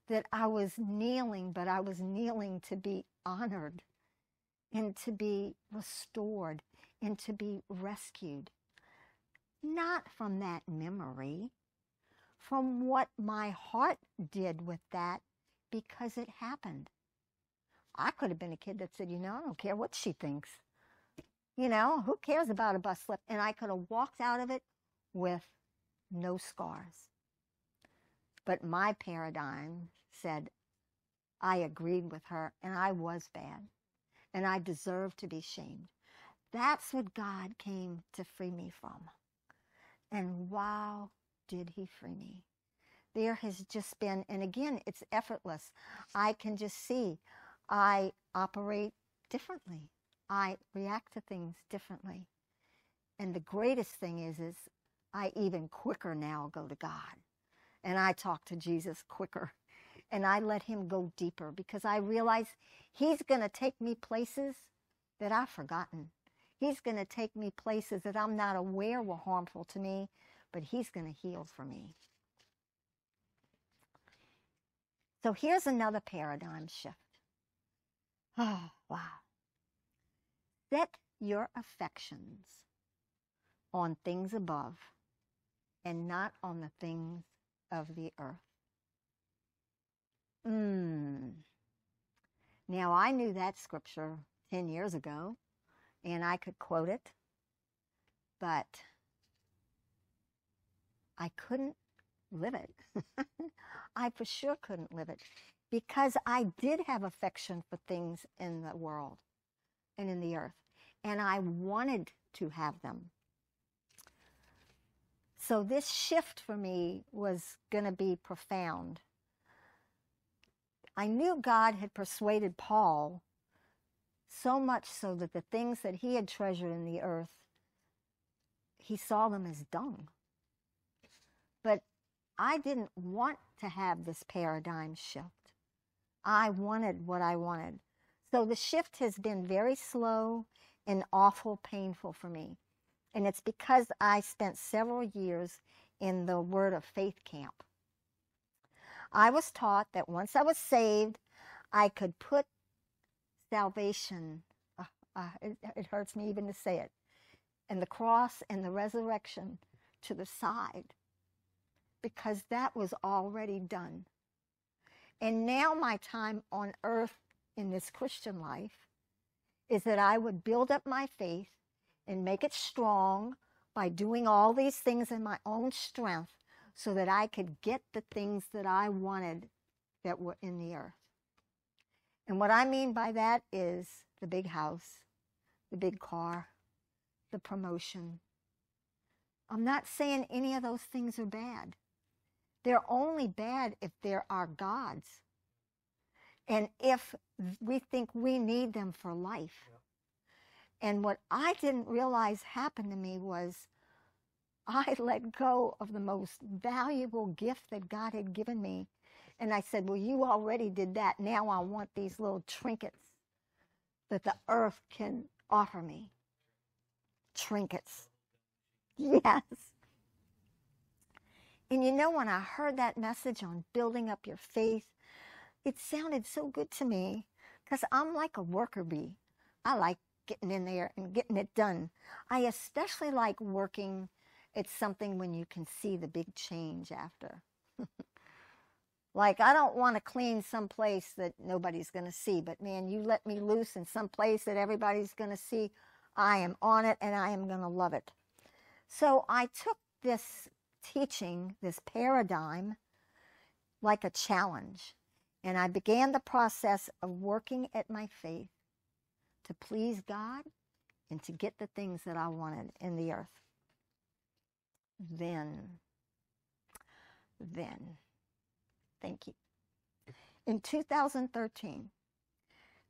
That I was kneeling, but I was kneeling to be honored and to be restored and to be rescued. Not from that memory, from what my heart did with that, because it happened. I could have been a kid that said, you know, I don't care what she thinks. You know, who cares about a bus slip? And I could have walked out of it with no scars. But my paradigm said, I agreed with her, and I was bad, and I deserved to be shamed. That's what God came to free me from. And wow, did he free me. There has just been, and again, it's effortless. I can just see I operate differently. I react to things differently. And the greatest thing is I even quicker now go to God. And I talk to Jesus quicker. And I let him go deeper, because I realize he's going to take me places that I've forgotten. He's going to take me places that I'm not aware were harmful to me, but he's going to heal for me. So here's another paradigm shift. Oh, wow. Set your affections on things above and not on the things of the earth. Now, I knew that scripture 10 years ago, and I could quote it, but I couldn't live it. I for sure couldn't live it, because I did have affection for things in the world and in the earth, and I wanted to have them. So this shift for me was going to be profound. I knew God had persuaded Paul so much so that the things that he had treasured in the earth, he saw them as dung. But I didn't want to have this paradigm shift. I wanted what I wanted. So the shift has been very slow and awful painful for me. And it's because I spent several years in the Word of Faith camp. I was taught that once I was saved, I could put salvation. It hurts me even to say it. And the cross and the resurrection to the side, because that was already done. And now my time on earth in this Christian life is that I would build up my faith and make it strong by doing all these things in my own strength so that I could get the things that I wanted that were in the earth. And what I mean by that is the big house, the big car, the promotion. I'm not saying any of those things are bad. They're only bad if they're our gods and if we think we need them for life. Yeah. And what I didn't realize happened to me was I let go of the most valuable gift that God had given me. And I said, well, you already did that. Now I want these little trinkets that the earth can offer me. Trinkets. Yes. And you know, when I heard that message on building up your faith, it sounded so good to me because I'm like a worker bee. I like getting in there and getting it done. I especially like working at something when you can see the big change after. Like, I don't want to clean someplace that nobody's going to see, but man, you let me loose in someplace that everybody's going to see. I am on it and I am going to love it. So I took this teaching, this paradigm, like a challenge. And I began the process of working at my faith to please God and to get the things that I wanted in the earth. Then, thank you. In 2013,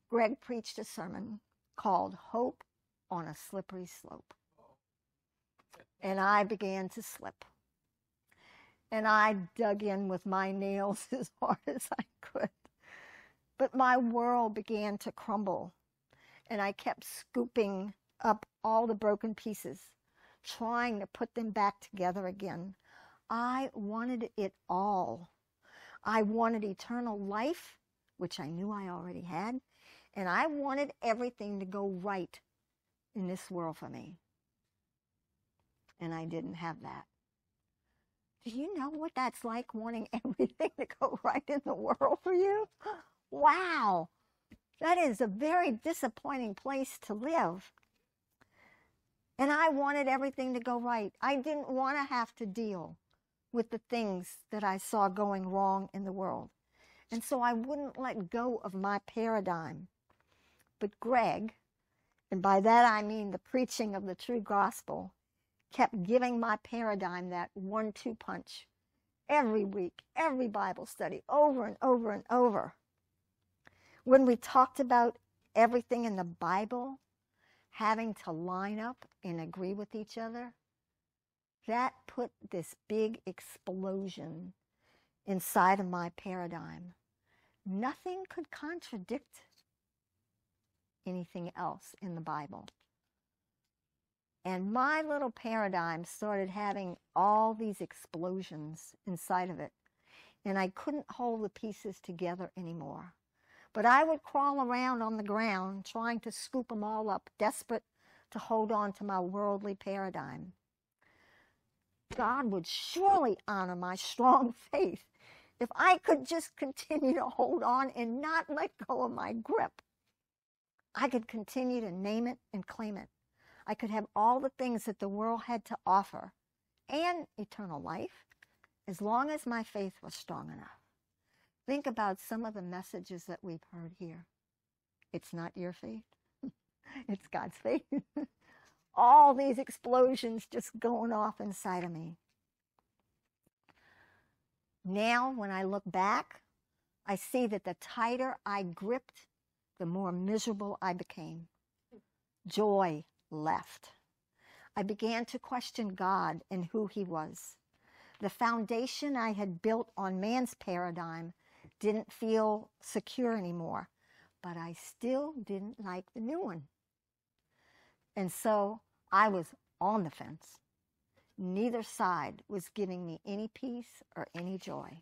Greg preached a sermon called Hope on a Slippery Slope. And I began to slip. And I dug in with my nails as hard as I could. But my world began to crumble. And I kept scooping up all the broken pieces, trying to put them back together again. I wanted it all. I wanted eternal life, which I knew I already had. And I wanted everything to go right in this world for me. And I didn't have that. Do you know what that's like, wanting everything to go right in the world for you? Wow, that is a very disappointing place to live. And I wanted everything to go right. I didn't want to have to deal with the things that I saw going wrong in the world. And so I wouldn't let go of my paradigm. But Greg, and by that I mean the preaching of the true gospel, kept giving my paradigm that 1-2 punch every week, every Bible study, over and over and over. When we talked about everything in the Bible having to line up and agree with each other, that put this big explosion inside of my paradigm. Nothing could contradict anything else in the Bible. And my little paradigm started having all these explosions inside of it. And I couldn't hold the pieces together anymore. But I would crawl around on the ground trying to scoop them all up, desperate to hold on to my worldly paradigm. God would surely honor my strong faith if I could just continue to hold on and not let go of my grip. I could continue to name it and claim it. I could have all the things that the world had to offer and eternal life as long as my faith was strong enough. Think about some of the messages that we've heard here. It's not your faith. It's God's faith. All these explosions just going off inside of me. Now, when I look back, I see that the tighter I gripped, the more miserable I became. Joy left. I began to question God and who he was. The foundation I had built on man's paradigm didn't feel secure anymore, but I still didn't like the new one. And so I was on the fence. Neither side was giving me any peace or any joy.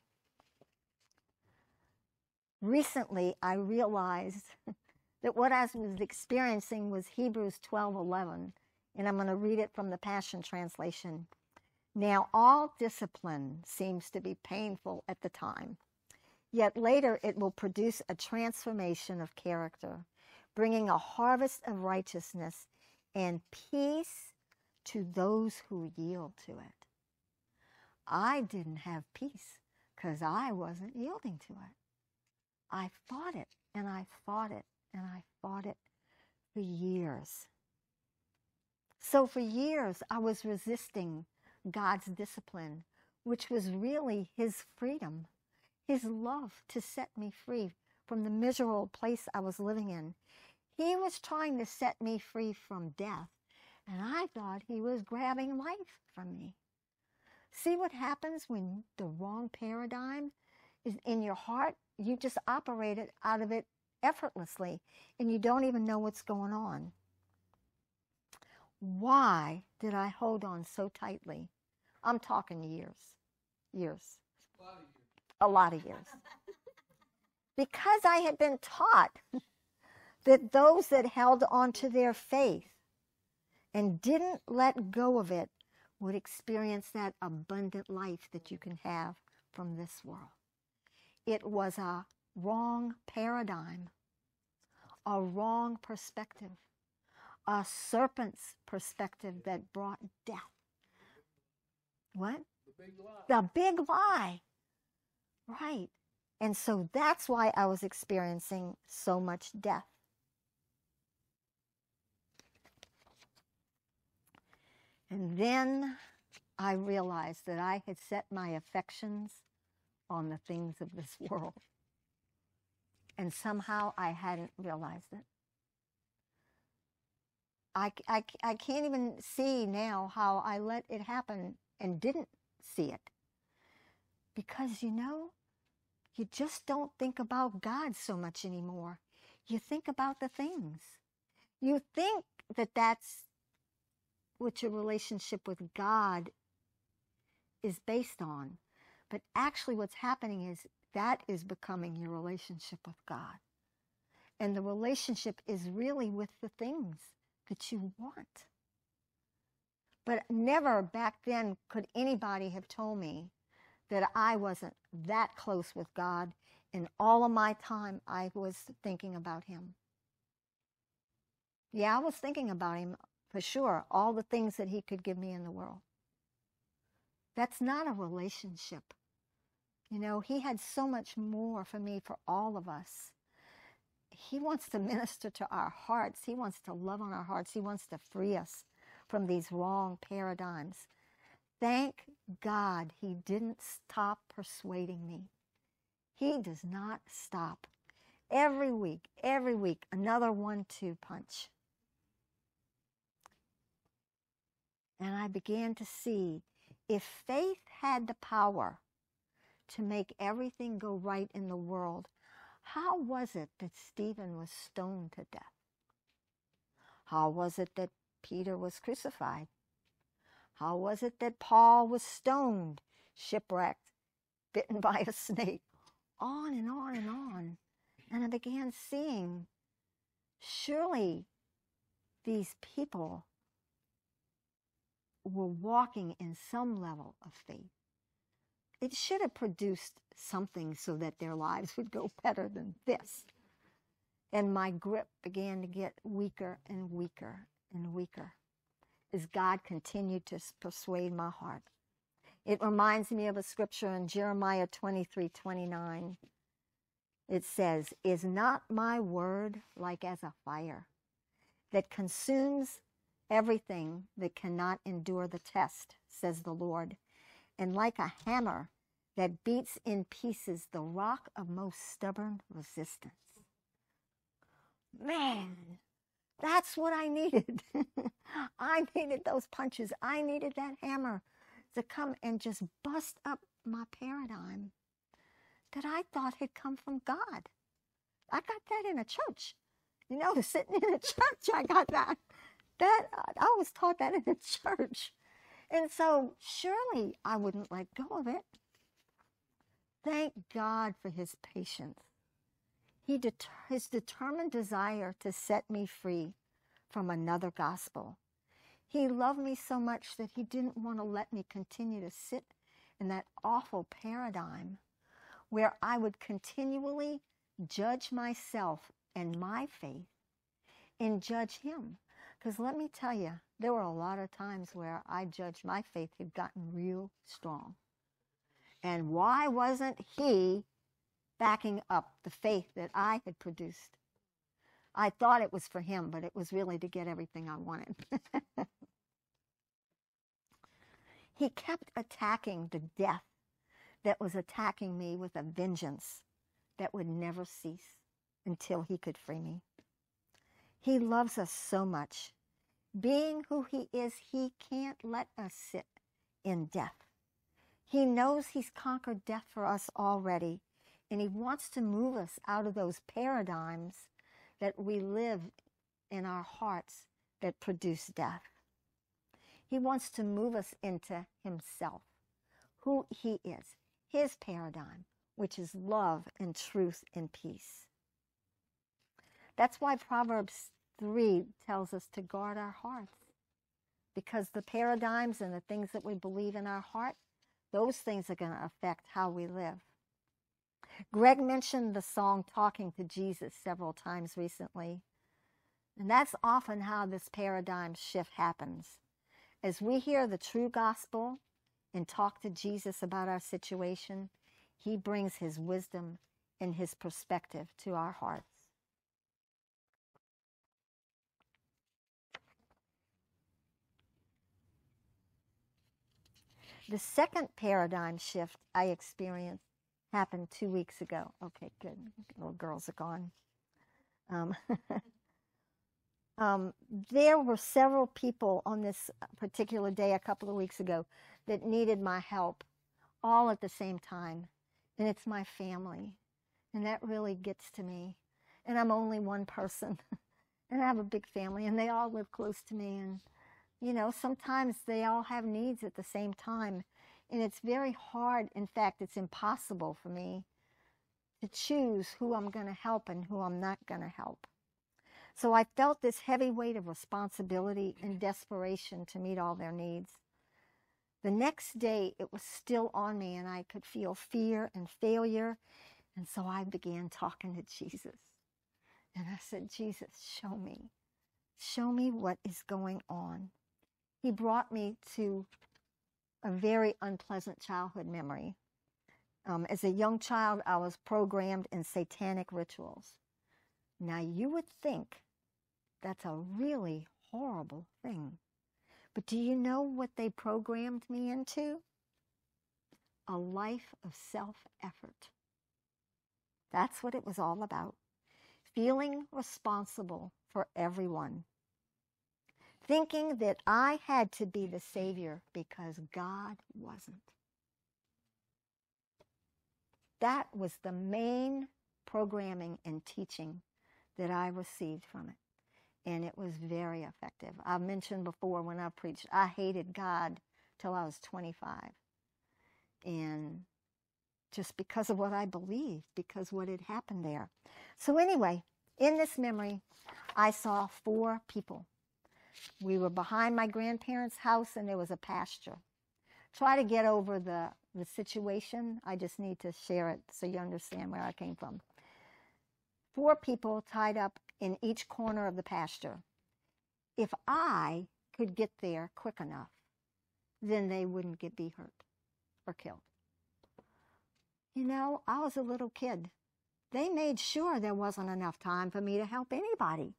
Recently, I realized that what I was experiencing was Hebrews 12:11, and I'm going to read it from the Passion Translation. Now, all discipline seems to be painful at the time, yet later it will produce a transformation of character, bringing a harvest of righteousness and peace to those who yield to it. I didn't have peace because I wasn't yielding to it. I fought it, and I fought it, and I fought it for years. So for years, I was resisting God's discipline, which was really His freedom, His love to set me free from the miserable place I was living in. He was trying to set me free from death, and I thought He was grabbing life from me. See what happens when the wrong paradigm is in your heart? You just operate it out of it effortlessly, and you don't even know what's going on. Why did I hold on so tightly? I'm talking years. A lot of years. Because I had been taught that those that held on to their faith and didn't let go of it would experience that abundant life that you can have from this world. It was a wrong paradigm, a wrong perspective, a serpent's perspective that brought death. What? The big lie. Right. And so that's why I was experiencing so much death. And then I realized that I had set my affections on the things of this world. And somehow I hadn't realized it. I can't even see now how I let it happen and didn't see it. Because, you know, you just don't think about God so much anymore. You think about the things. You think that that's what your relationship with God is based on. But actually what's happening is that is becoming your relationship with God. And the relationship is really with the things that you want. But never back then could anybody have told me that I wasn't that close with God, and all of my time I was thinking about Him. Yeah, I was thinking about Him for sure, all the things that He could give me in the world. That's not a relationship. You know, He had so much more for me, for all of us. He wants to minister to our hearts. He wants to love on our hearts. He wants to free us from these wrong paradigms. Thank God He didn't stop persuading me. He does not stop. Every week, another 1-2 punch. And I began to see if faith had the power to make everything go right in the world, how was it that Stephen was stoned to death? How was it that Peter was crucified? How was it that Paul was stoned, shipwrecked, bitten by a snake? On and on and on. And I began seeing, surely these people were walking in some level of faith. It should have produced something so that their lives would go better than this. And my grip began to get weaker and weaker and weaker as God continued to persuade my heart. It reminds me of a scripture in Jeremiah 23:29. It says, "Is not my word like as a fire that consumes everything that cannot endure the test, says the Lord, and like a hammer that beats in pieces the rock of most stubborn resistance." Man, that's what I needed. I needed those punches. I needed that hammer to come and just bust up my paradigm that I thought had come from God. I got that in a church. You know, sitting in a church, I got that. I was taught that in a church. And so surely I wouldn't let go of it. Thank God for His patience. his determined desire to set me free from another gospel. He loved me so much that he didn't want to let me continue to sit in that awful paradigm where I would continually judge myself and my faith and judge him. Because let me tell you, there were a lot of times where I judged my faith had gotten real strong. And why wasn't he backing up the faith that I had produced? I thought it was for him, but it was really to get everything I wanted. He kept attacking the death that was attacking me with a vengeance that would never cease until he could free me. He loves us so much. Being who he is, he can't let us sit in death. He knows he's conquered death for us already, and he wants to move us out of those paradigms that we live in our hearts that produce death. He wants to move us into himself, who he is, his paradigm, which is love and truth and peace. That's why Proverbs 3 tells us to guard our hearts, because the paradigms and the things that we believe in our heart, those things are going to affect how we live. Greg mentioned the song Talking to Jesus several times recently, and that's often how this paradigm shift happens. As we hear the true gospel and talk to Jesus about our situation, he brings his wisdom and his perspective to our hearts. The second paradigm shift I experienced happened 2 weeks ago. Okay, good. Little girls are gone. There were several people on this particular day a couple of weeks ago that needed my help all at the same time. And it's my family. And that really gets to me. And I'm only one person. And I have a big family. And they all live close to me. And, you know, sometimes they all have needs at the same time. And it's very hard. In fact, it's impossible for me to choose who I'm going to help and who I'm not going to help. So I felt this heavy weight of responsibility and desperation to meet all their needs. The next day, it was still on me, and I could feel fear and failure. And so I began talking to Jesus. And I said, Jesus, show me. Show me what is going on. He brought me to a very unpleasant childhood memory. As a young child, I was programmed in satanic rituals. Now, you would think that's a really horrible thing. But do you know what they programmed me into? A life of self-effort. That's what it was all about. Feeling responsible for everyone. Thinking that I had to be the savior because God wasn't. That was the main programming and teaching that I received from it. And it was very effective. I mentioned before when I preached, I hated God till I was 25. And just because of what I believed, because what had happened there. So anyway, in this memory, I saw four people. We were behind my grandparents' house, and there was a pasture. Try to get over the situation. I just need to share it so you understand where I came from. Four people tied up in each corner of the pasture. If I could get there quick enough, then they wouldn't be hurt or killed. You know, I was a little kid. They made sure there wasn't enough time for me to help anybody.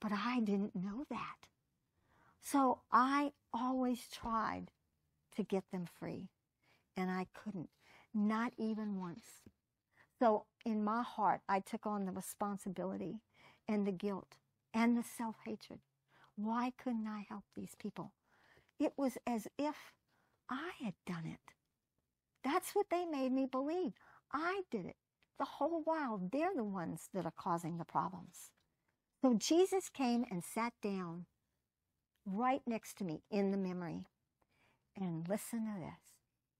But I didn't know that. So I always tried to get them free, and I couldn't, not even once. So in my heart, I took on the responsibility and the guilt and the self-hatred. Why couldn't I help these people? It was as if I had done it. That's what they made me believe. I did it. The whole while, they're the ones that are causing the problems. So Jesus came and sat down right next to me in the memory. And listen to this.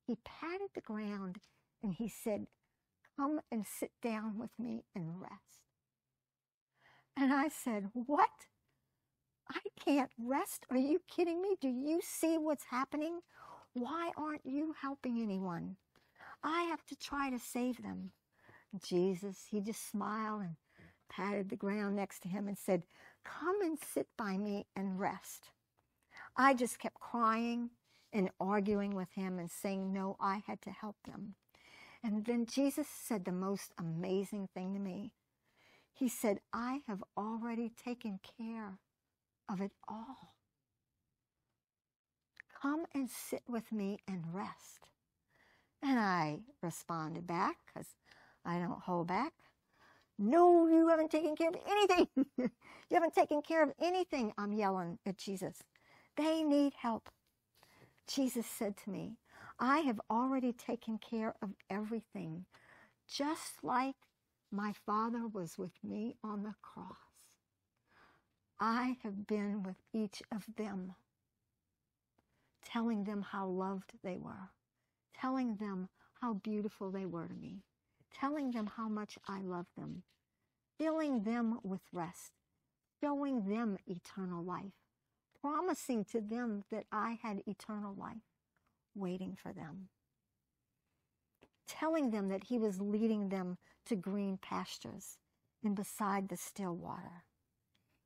He patted the ground and he said, come and sit down with me and rest. And I said, what? I can't rest? Are you kidding me? Do you see what's happening? Why aren't you helping anyone? I have to try to save them. Jesus, he just smiled and patted the ground next to him and said, come and sit by me and rest. I just kept crying and arguing with him and saying, no, I had to help them. And then Jesus said the most amazing thing to me. He said, I have already taken care of it all. Come and sit with me and rest. And I responded back, because I don't hold back. No, you haven't taken care of anything. You haven't taken care of anything. I'm yelling at Jesus. They need help. Jesus said to me, I have already taken care of everything, just like my Father was with me on the cross. I have been with each of them, telling them how loved they were, telling them how beautiful they were to me, telling them how much I love them, filling them with rest, showing them eternal life, promising to them that I had eternal life waiting for them, telling them that he was leading them to green pastures and beside the still water.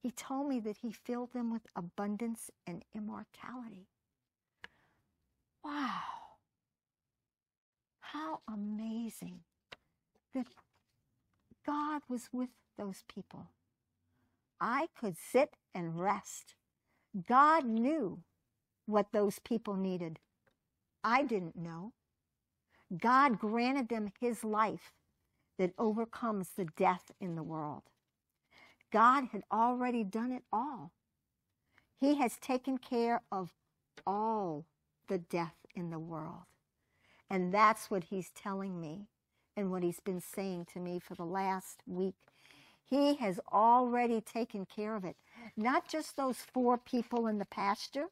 He told me that he filled them with abundance and immortality. Wow. How amazing that God was with those people. I could sit and rest. God knew what those people needed. I didn't know. God granted them his life that overcomes the death in the world. God had already done it all. He has taken care of all the death in the world. And that's what he's telling me and what he's been saying to me for the last week. He has already taken care of it. Not just those 4 people in the pasture,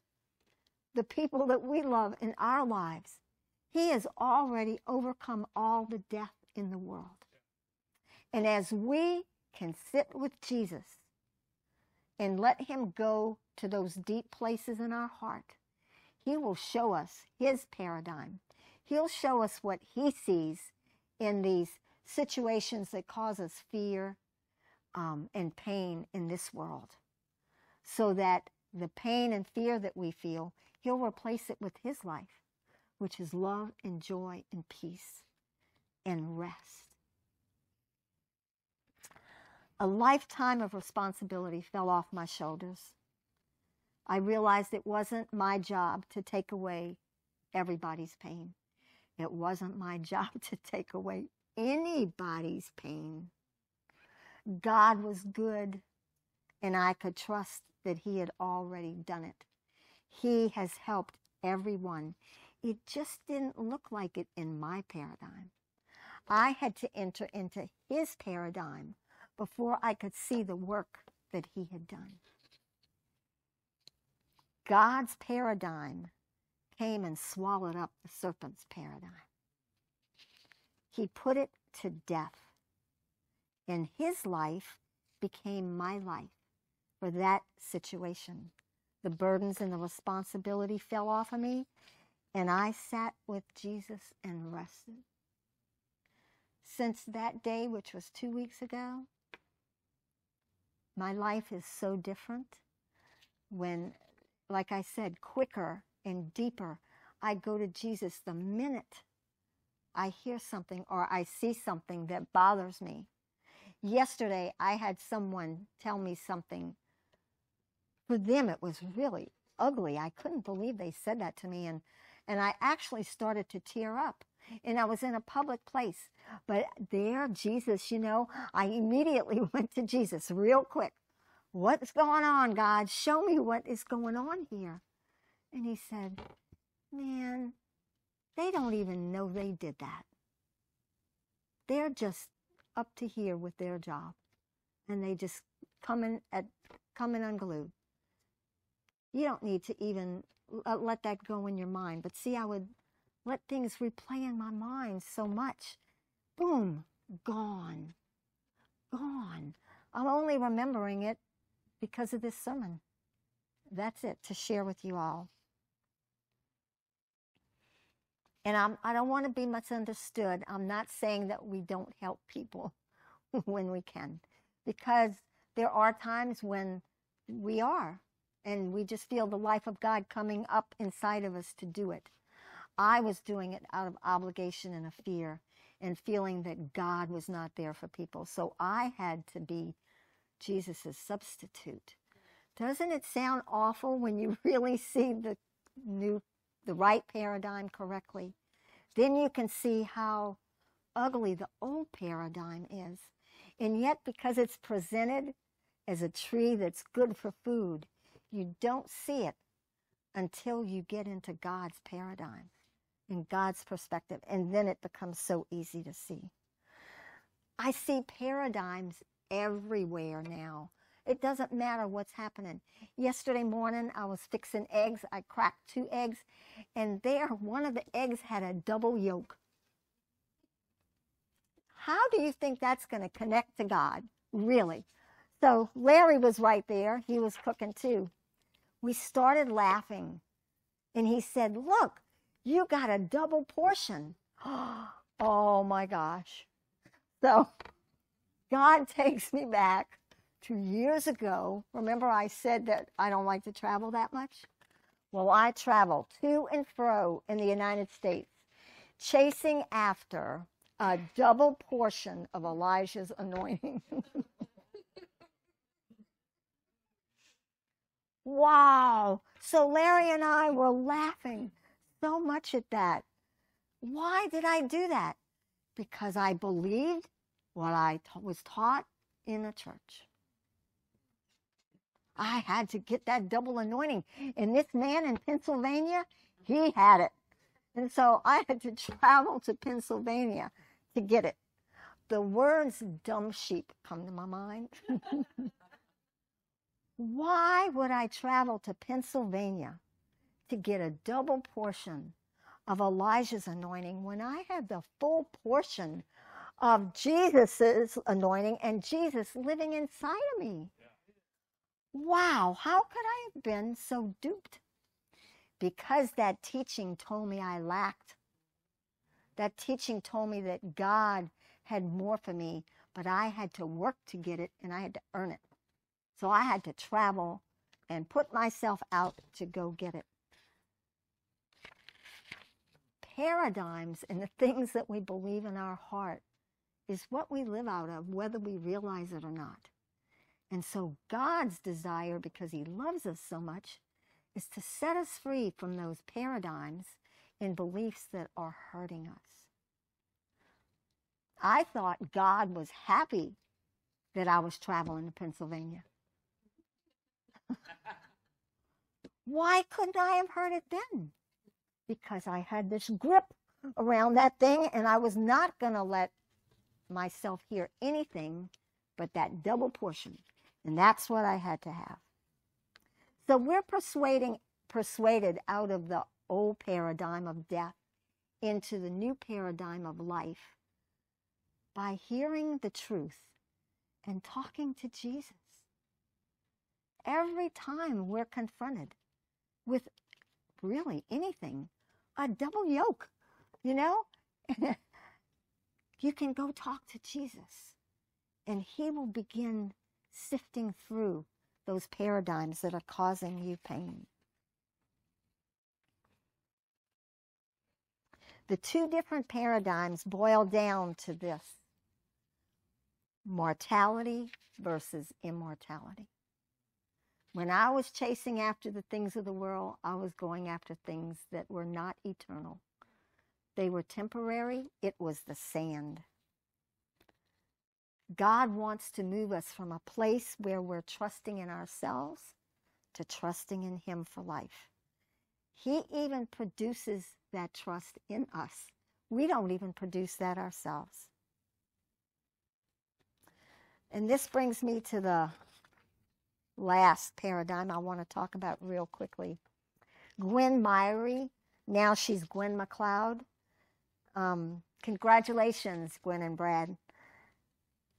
the people that we love in our lives. He has already overcome all the death in the world. And as we can sit with Jesus and let him go to those deep places in our heart, he will show us his paradigm. He'll show us what he sees in these situations that cause us fear and pain in this world, so that the pain and fear that we feel, he'll replace it with his life, which is love and joy and peace and rest. A lifetime of responsibility fell off my shoulders. I realized it wasn't my job to take away everybody's pain. It wasn't my job to take away anybody's pain. God was good, and I could trust that he had already done it. He has helped everyone. It just didn't look like it in my paradigm. I had to enter into his paradigm before I could see the work that he had done. God's paradigm came and swallowed up the serpent's paradigm. He put it to death, and his life became my life for that situation. The burdens and the responsibility fell off of me, and I sat with Jesus and rested. Since that day, which was 2 weeks ago, my life is so different when, like I said, quicker and deeper, I go to Jesus the minute I hear something or I see something that bothers me. Yesterday, I had someone tell me something. For them, it was really ugly. I couldn't believe they said that to me, and I actually started to tear up. And I was in a public place, but there, Jesus, you know, I immediately went to Jesus real quick. What's going on, God? Show me what is going on here. And he said, man, they don't even know they did that. They're just up to here with their job, and they just come in unglued. You don't need to even let that go in your mind. But see, I would let things replay in my mind so much boom, gone, gone. I'm only remembering it because of this sermon. That's it, to share with you all. And I don't want to be misunderstood. I'm not saying that we don't help people when we can, because there are times when we are, and we just feel the life of God coming up inside of us to do it. I was doing it out of obligation and a fear and feeling that God was not there for people. So I had to be Jesus's substitute. Doesn't it sound awful when you really see the right paradigm correctly? Then you can see how ugly the old paradigm is. And yet, because it's presented as a tree that's good for food, you don't see it until you get into God's paradigm and God's perspective, and then it becomes so easy to see. I see paradigms everywhere now. It doesn't matter what's happening. Yesterday morning, I was fixing eggs. I cracked 2 eggs, and one of the eggs had a double yolk. How do you think that's going to connect to God, really? So Larry was right there. He was cooking, too. We started laughing, and he said, "Look, you got a double portion." Oh, my gosh. So God takes me back to years ago. Remember I said that I don't like to travel that much? Well, I travel to and fro in the United States, chasing after a double portion of Elijah's anointing. Wow. So Larry and I were laughing so much at that. Why did I do that? Because I believed what I was taught in the church. I had to get that double anointing. And this man in Pennsylvania, he had it. And so I had to travel to Pennsylvania to get it. The words dumb sheep come to my mind. Why would I travel to Pennsylvania to get a double portion of Elijah's anointing when I had the full portion of Jesus's anointing and Jesus living inside of me? Wow, how could I have been so duped? Because that teaching told me I lacked. That teaching told me that God had more for me, but I had to work to get it and I had to earn it. So I had to travel and put myself out to go get it. Paradigms and the things that we believe in our heart is what we live out of, whether we realize it or not. And so God's desire, because he loves us so much, is to set us free from those paradigms and beliefs that are hurting us. I thought God was happy that I was traveling to Pennsylvania. Why couldn't I have heard it then? Because I had this grip around that thing, and I was not going to let myself hear anything but that double portion. And that's what I had to have. So we're persuaded out of the old paradigm of death into the new paradigm of life by hearing the truth and talking to Jesus. Every time we're confronted with really anything, a double yoke, you know, you can go talk to Jesus and he will begin sifting through those paradigms that are causing you pain. The 2 different paradigms boil down to this: mortality versus immortality. When I was chasing after the things of the world, I was going after things that were not eternal. They were temporary. It was the sand. God wants to move us from a place where we're trusting in ourselves to trusting in him for life. He even produces that trust in us. We don't even produce that ourselves. And this brings me to the last paradigm I want to talk about real quickly. Gwen Myrie, now she's Gwen McLeod. Congratulations, Gwen and Brad.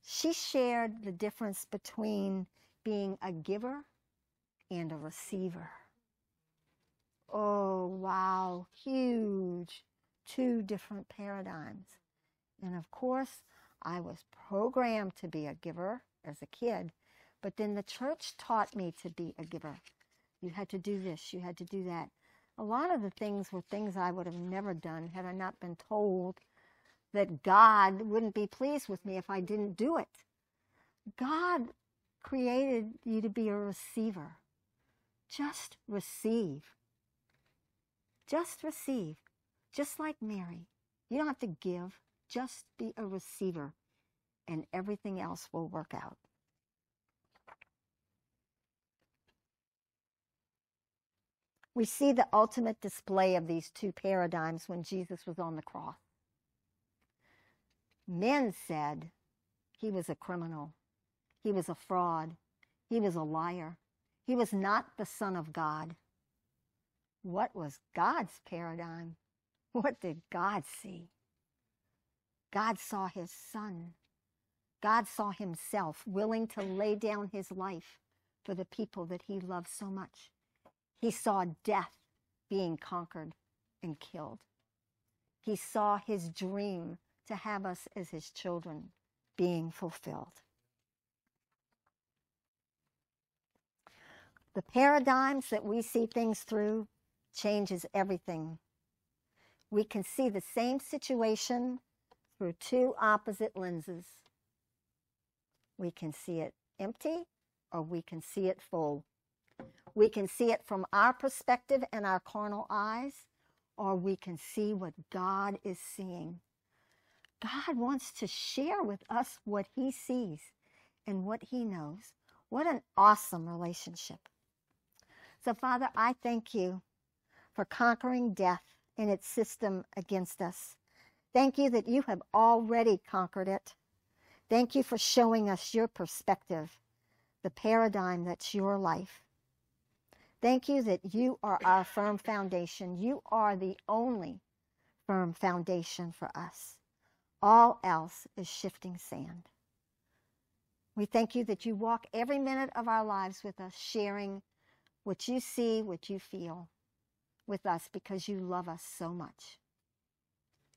She shared the difference between being a giver and a receiver. Oh, wow, huge. Two different paradigms. And of course, I was programmed to be a giver as a kid, but then the church taught me to be a giver. You had to do this, you had to do that. A lot of the things were things I would have never done had I not been told that God wouldn't be pleased with me if I didn't do it. God created you to be a receiver. Just receive. Just receive. Just like Mary. You don't have to give. Just be a receiver, and everything else will work out. We see the ultimate display of these two paradigms when Jesus was on the cross. Men said he was a criminal. He was a fraud. He was a liar. He was not the Son of God. What was God's paradigm? What did God see? God saw his Son. God saw himself willing to lay down his life for the people that he loved so much. He saw death being conquered and killed. He saw his dream to have us as his children being fulfilled. The paradigms that we see things through changes everything. We can see the same situation through two opposite lenses. We can see it empty, or we can see it full. We can see it from our perspective and our carnal eyes, or we can see what God is seeing. God wants to share with us what he sees and what he knows. What an awesome relationship. So, Father, I thank you for conquering death and its system against us. Thank you that you have already conquered it. Thank you for showing us your perspective, the paradigm that's your life. Thank you that you are our firm foundation. You are the only firm foundation for us. All else is shifting sand. We thank you that you walk every minute of our lives with us, sharing what you see, what you feel with us, because you love us so much.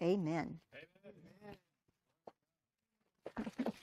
Amen. Amen.